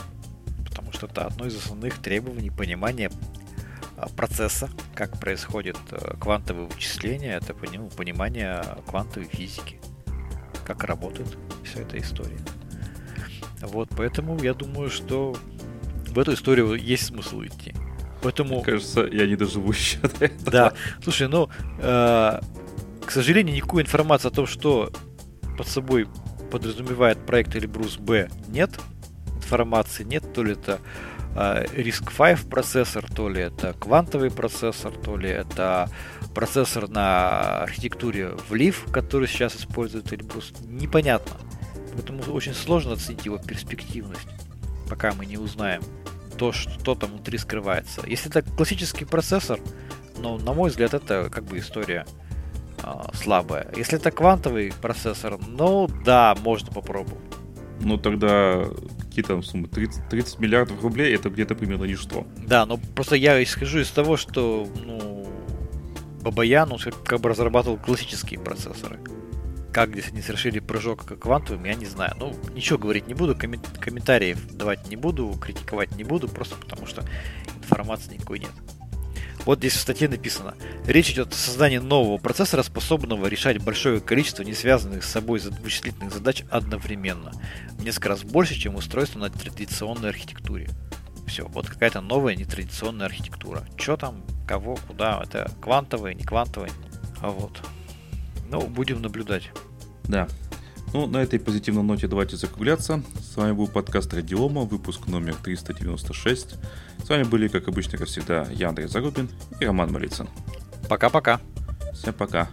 потому что это одно из основных требований понимания процесса, как происходит квантовое вычисление, это понимание квантовой физики, как работает вся эта история. Вот, поэтому я думаю, что в эту историю есть смысл идти. Поэтому... Мне кажется, я не доживу еще до этого. Да, слушай, ну, э, к сожалению, никакой информации о том, что под собой подразумевает проект Эльбрус-Б, нет. Информации нет. То ли это э, риск-V процессор, то ли это квантовый процессор, то ли это процессор на архитектуре влив, который сейчас использует Эльбрус. Непонятно. Поэтому очень сложно оценить его перспективность, пока мы не узнаем то, что там внутри скрывается. Если это классический процессор, но, на мой взгляд, это как бы история слабая. Если это квантовый процессор, ну да, можно попробовать. Ну тогда какие там суммы? тридцать, тридцать миллиардов рублей это где-то примерно ничто. Да, но просто я исхожу из того, что ну, Бабаян, он как бы разрабатывал классические процессоры. Как здесь они совершили прыжок к квантовым, я не знаю. Ну, ничего говорить не буду, коммент- комментариев давать не буду, критиковать не буду, просто потому что информации никакой нет. Вот здесь в статье написано: речь идет о создании нового процессора, способного решать большое количество несвязанных с собой вычислительных задач одновременно. В несколько раз больше, чем устройство на традиционной архитектуре. Все, вот какая-то новая нетрадиционная архитектура. Че там, кого, куда, это квантовые, не квантовые. А вот. Ну, будем наблюдать. Да. Ну, на этой позитивной ноте давайте закругляться. С вами был подкаст Радиома, выпуск номер триста девяносто шесть. С вами были, как обычно, как всегда, я, Андрей Зарубин и Роман Малицын. Пока-пока. Всем пока.